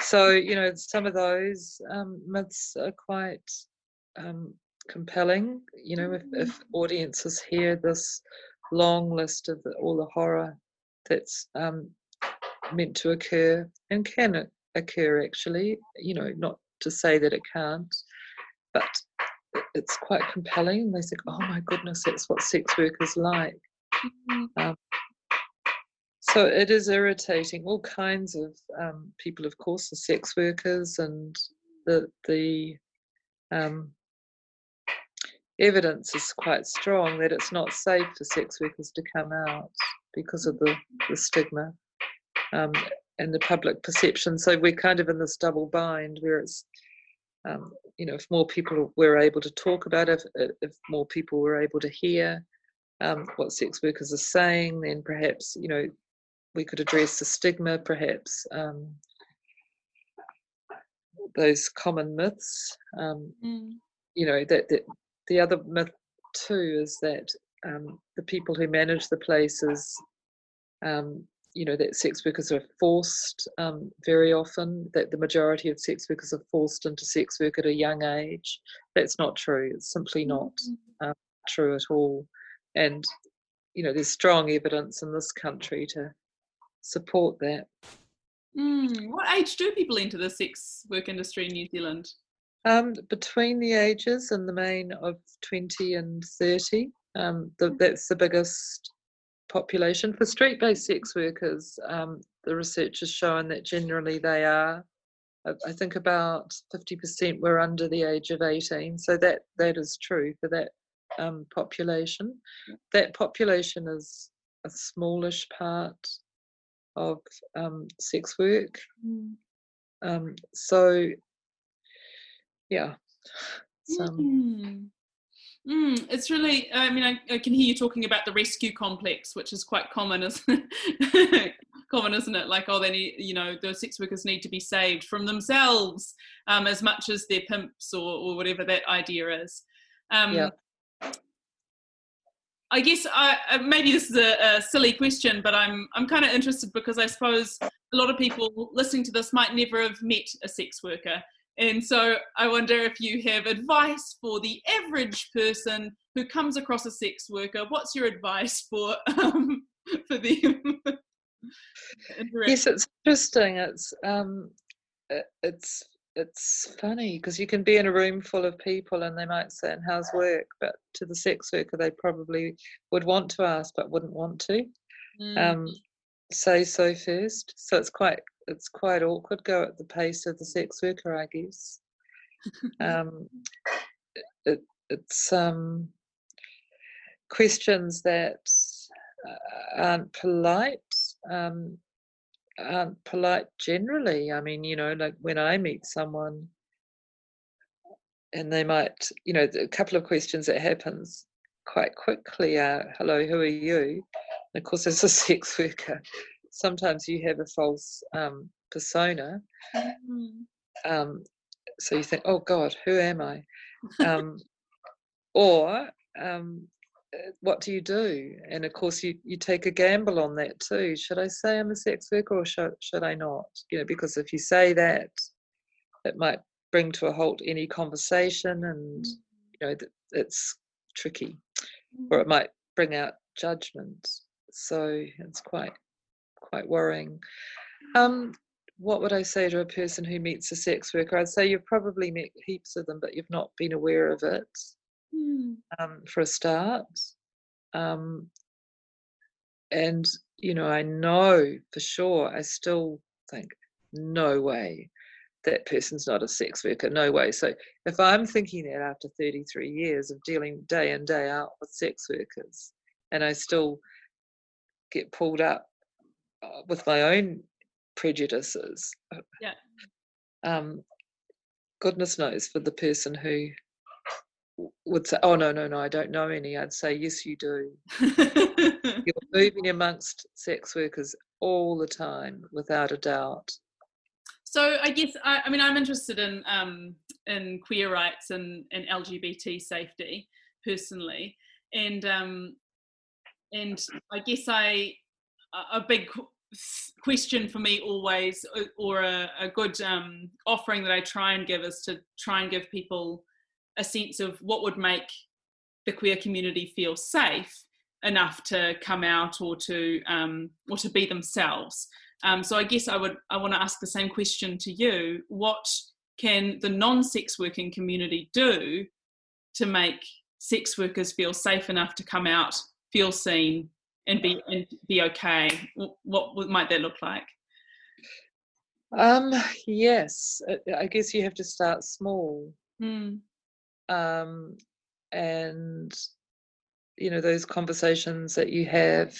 So, you know, some of those myths are quite compelling. You know, if audiences hear this long list of all the horror that's meant to occur and can occur, actually, you know, not to say that it can't, but it's quite compelling. They think, oh my goodness, that's what sex work is like. So it is irritating. All kinds of people, of course, the sex workers, and the evidence is quite strong that it's not safe for sex workers to come out because of the stigma and the public perception. So we're kind of in this double bind where it's, you know, if more people were able to talk about it, if more people were able to hear what sex workers are saying, then perhaps, you know, we could address the stigma, perhaps those common myths. You know, that the other myth too is that the people who manage the places, you know, that sex workers are forced very often, that the majority of sex workers are forced into sex work at a young age. That's not true. It's simply not true at all. And, you know, there's strong evidence in this country to support that. What age do people enter the sex work industry in New Zealand? Between the ages in the main of 20 and 30, that's the biggest population. For street-based sex workers, the research has shown that generally they are, I think about 50% were under the age of 18, so that is true for that population. That population is a smallish part of sex work. So... yeah. It's really, I mean, I can hear you talking about the rescue complex, which is quite common, isn't it? Like, oh, they need, you know, those sex workers need to be saved from themselves as much as their pimps or whatever that idea is. I guess maybe this is a silly question, but I'm kind of interested because I suppose a lot of people listening to this might never have met a sex worker. And so I wonder if you have advice for the average person who comes across a sex worker. What's your advice for them? Yes, it's interesting. It's funny because you can be in a room full of people and they might say, "And how's work?" But to the sex worker, they probably would want to ask but wouldn't want to say so first. So it's quite awkward. Go at the pace of the sex worker, I guess. It's questions that aren't polite generally. I mean, you know, like when I meet someone and they might, you know, a couple of questions that happens quite quickly are, "Hello, who are you?" And of course, as a sex worker, sometimes you have a false persona. So you think, "Oh God, who am I?" Or what do you do? And of course you take a gamble on that too. Should I say I'm a sex worker or should I not? You know, because if you say that, it might bring to a halt any conversation, and you know, it's tricky, or it might bring out judgment. So it's quite worrying. What would I say to a person who meets a sex worker? I'd say you've probably met heaps of them, but you've not been aware of it. For a start, and you know, I know for sure I still think, no way, that person's not a sex worker, no way. So if I'm thinking that after 33 years of dealing day in, day out with sex workers, and I still get pulled up with my own prejudices, goodness knows for the person who would say, "Oh, no, I don't know any." I'd say, yes, you do. You're moving amongst sex workers all the time, without a doubt. So I guess, I mean, I'm interested in queer rights and LGBT safety personally. And I guess a big question for me always, or a good offering that I try and give, is to try and give people a sense of what would make the queer community feel safe enough to come out or to be themselves. So I guess I want to ask the same question to you. What can the non-sex working community do to make sex workers feel safe enough to come out, feel seen, and be okay? What might that look like? Yes, I guess you have to start small. And you know, those conversations that you have,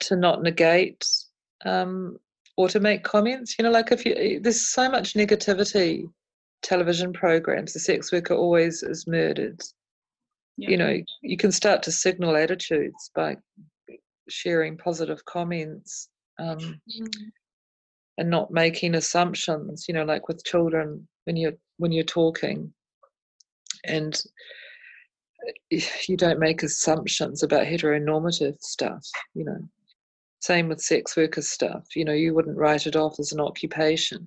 to not negate or to make comments. You know, like there's so much negativity, television programs, the sex worker always is murdered. Yeah. You know, you can start to signal attitudes by sharing positive comments and not making assumptions. You know, like with children, when you're talking, and you don't make assumptions about heteronormative stuff. You know, same with sex worker stuff. You know, you wouldn't write it off as an occupation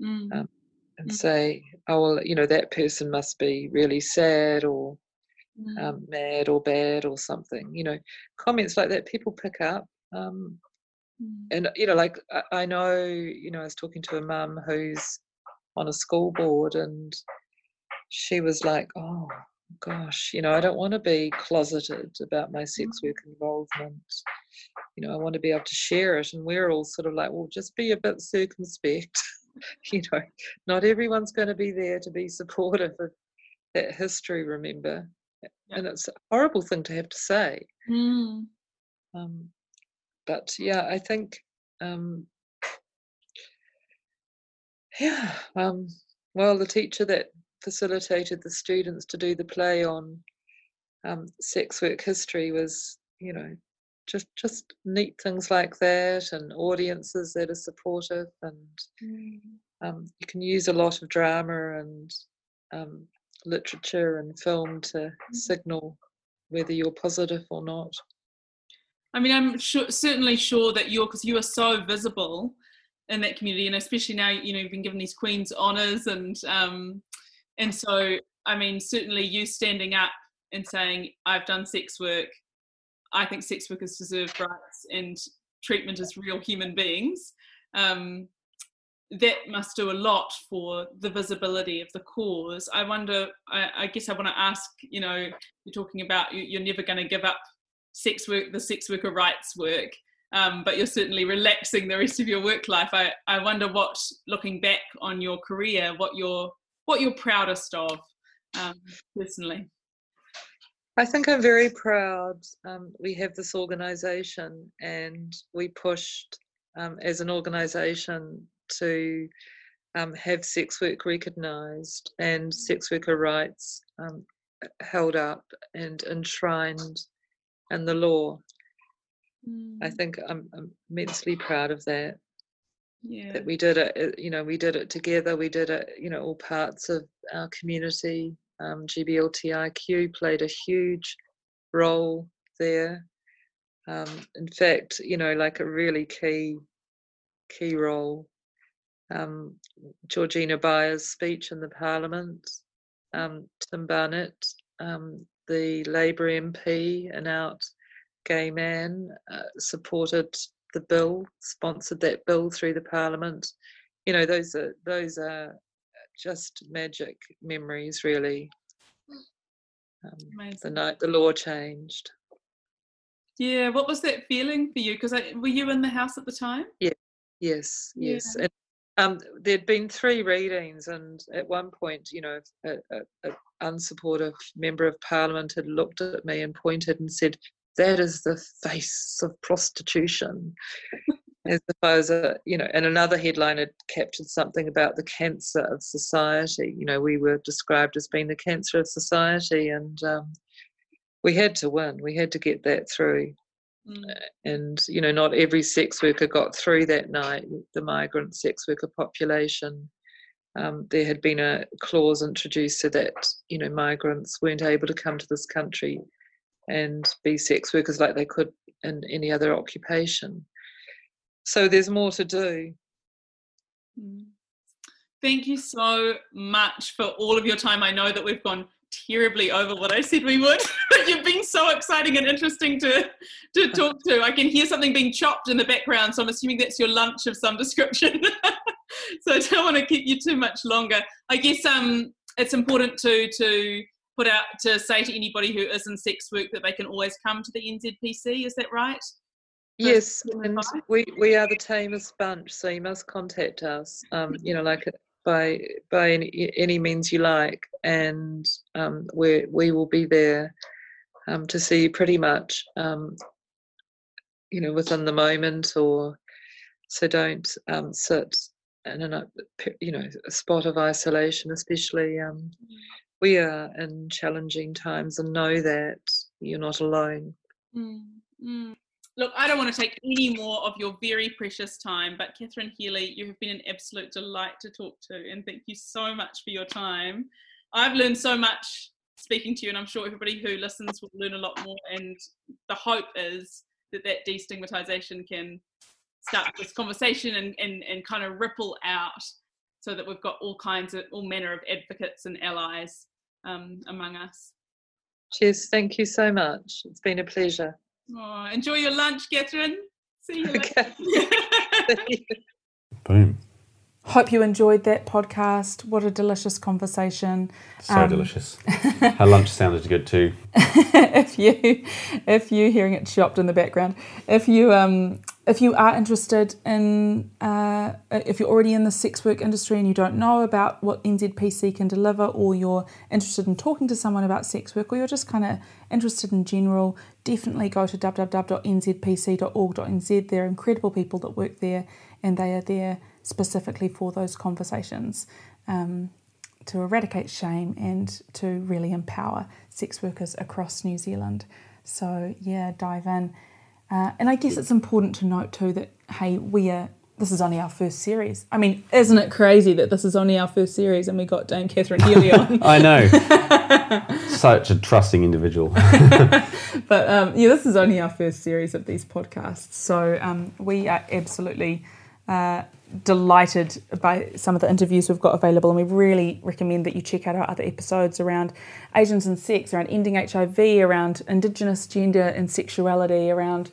and say, "Oh, well, you know, that person must be really sad or mad or bad or something." You know, comments like that people pick up. And you know, like I know, you know, I was talking to a mum who's on a school board, and she was like, "Oh gosh, you know, I don't want to be closeted about my sex work involvement. You know, I want to be able to share it." And we're all sort of like, well, just be a bit circumspect. You know, not everyone's going to be there to be supportive of that history, remember. Yeah. And it's a horrible thing to have to say. But yeah, I think well, the teacher that facilitated the students to do the play on sex work history was, you know, just neat things like that, and audiences that are supportive, and you can use a lot of drama and literature and film to signal whether you're positive or not. I mean, I'm sure, certainly sure that you're, because you are so visible in that community, and especially now, you know, you've been given these Queen's honours, and so, I mean, certainly you standing up and saying, I've done sex work, I think sex workers deserve rights and treatment as real human beings, that must do a lot for the visibility of the cause. I wonder, I guess I want to ask, you know, you're talking about you're never going to give up sex work, the sex worker rights work, but you're certainly relaxing the rest of your work life. I wonder what, looking back on your career, what you're proudest of, personally. I think I'm very proud. We have this organisation, and we pushed as an organisation to have sex work recognised and sex worker rights held up and enshrined in the law. Mm. I think I'm immensely proud of that. Yeah. That we did it. You know, we did it together. We did it. You know, all parts of our community. GBLTIQ played a huge role there. In fact, you know, like a really key role. Georgina Byers' speech in the Parliament, Tim Barnett, the Labour MP, an out gay man, supported the bill, sponsored that bill through the Parliament. You know, those are just magic memories, really. The night the law changed. Yeah, what was that feeling for you? Because were you in the house at the time? Yeah. Yes. Yeah. And, there'd been 3 readings, and at one point, you know, an unsupportive member of Parliament had looked at me and pointed and said, "That is the face of prostitution." As if I was you know, and another headline had captured something about the cancer of society. You know, we were described as being the cancer of society, and we had to win. We had to get that through. Mm. And, you know, not every sex worker got through that night. The migrant sex worker population, there had been a clause introduced so that, you know, migrants weren't able to come to this country and be sex workers like they could in any other occupation. So there's more to do. Thank you so much for all of your time. I know that we've gone terribly over what I said we would, but you've been so exciting and interesting to talk to. I can hear something being chopped in the background, so I'm assuming that's your lunch of some description. So I don't want to keep you too much longer. I guess it's important to put out, to say to anybody who is in sex work that they can always come to the NZPC. Is that right? Yes, and we are the tamest bunch, so you must contact us, you know, like by any means you like, and we will be there to see you pretty much, you know, within the moment, or so don't sit in a, you know, a spot of isolation, especially. We are in challenging times, and know that you're not alone. Mm, mm. Look, I don't want to take any more of your very precious time, but Catherine Healy, you have been an absolute delight to talk to, and thank you so much for your time. I've learned so much speaking to you, and I'm sure everybody who listens will learn a lot more, and the hope is that destigmatisation can start this conversation and kind of ripple out, so that we've got all manner of advocates and allies among us. Cheers, thank you so much. It's been a pleasure. Oh, enjoy your lunch, Catherine. See you later. Okay. Boom. Hope you enjoyed that podcast. What a delicious conversation. So delicious. Her lunch sounded good too. If you hearing it chopped in the background, if you are interested in, if you're already in the sex work industry and you don't know about what NZPC can deliver, or you're interested in talking to someone about sex work, or you're just kind of interested in general, definitely go to www.nzpc.org.nz. There are incredible people that work there, and they are there specifically for those conversations, to eradicate shame and to really empower sex workers across New Zealand. So yeah, dive in. And I guess it's important to note too that, hey, we are this is only our first series. I mean, isn't it crazy that this is only our first series and we got Dame Catherine Healy on? I know. Such a trusting individual. But, yeah, this is only our first series of these podcasts. So we are absolutely delighted by some of the interviews we've got available, and we really recommend that you check out our other episodes around Asians and sex, around ending HIV, around Indigenous gender and sexuality, around...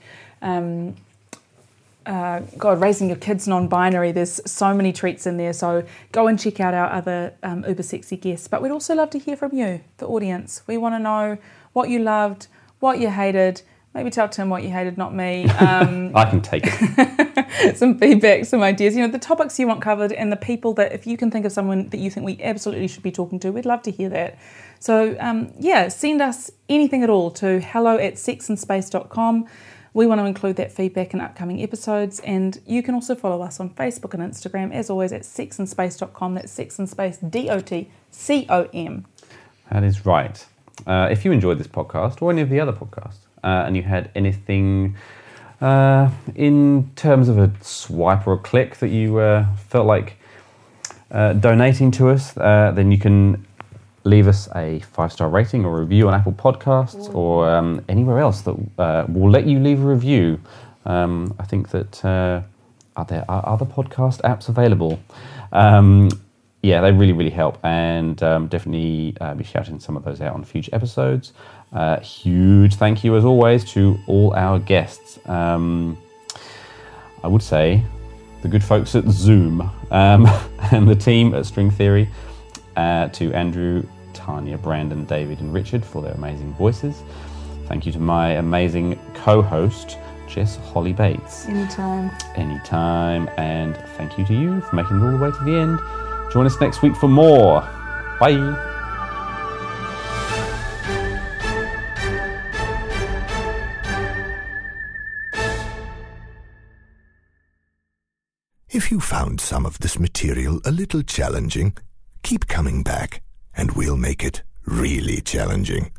raising your kids non-binary. There's so many treats in there, so go and check out our other uber sexy guests. But we'd also love to hear from you, the audience. We want to know what you loved, what you hated. Maybe tell Tim what you hated, not me. I can take it. Some feedback, some ideas, the topics you want covered, and the people that, if you can think of someone that you think we absolutely should be talking to, we'd love to hear that. So send us anything at all to hello@sexandspace.com. We want to include that feedback in upcoming episodes, and you can also follow us on Facebook and Instagram, as always, at sexandspace.com. That's sexandspace, DOTCOM. That is right. If you enjoyed this podcast or any of the other podcasts, and you had anything in terms of a swipe or a click that you felt like donating to us, then you can leave us a 5-star rating or review on Apple Podcasts or anywhere else that will let you leave a review. I think that are there other podcast apps available? They really, really help, and definitely be shouting some of those out on future episodes. Huge thank you, as always, to all our guests. I would say the good folks at Zoom and the team at String Theory. To Andrew, Tanya, Brandon, David and Richard for their amazing voices. Thank you to my amazing co-host, Jess Holly Bates. Anytime. And thank you to you for making it all the way to the end. Join us next week for more. Bye. If you found some of this material a little challenging, keep coming back, and we'll make it really challenging.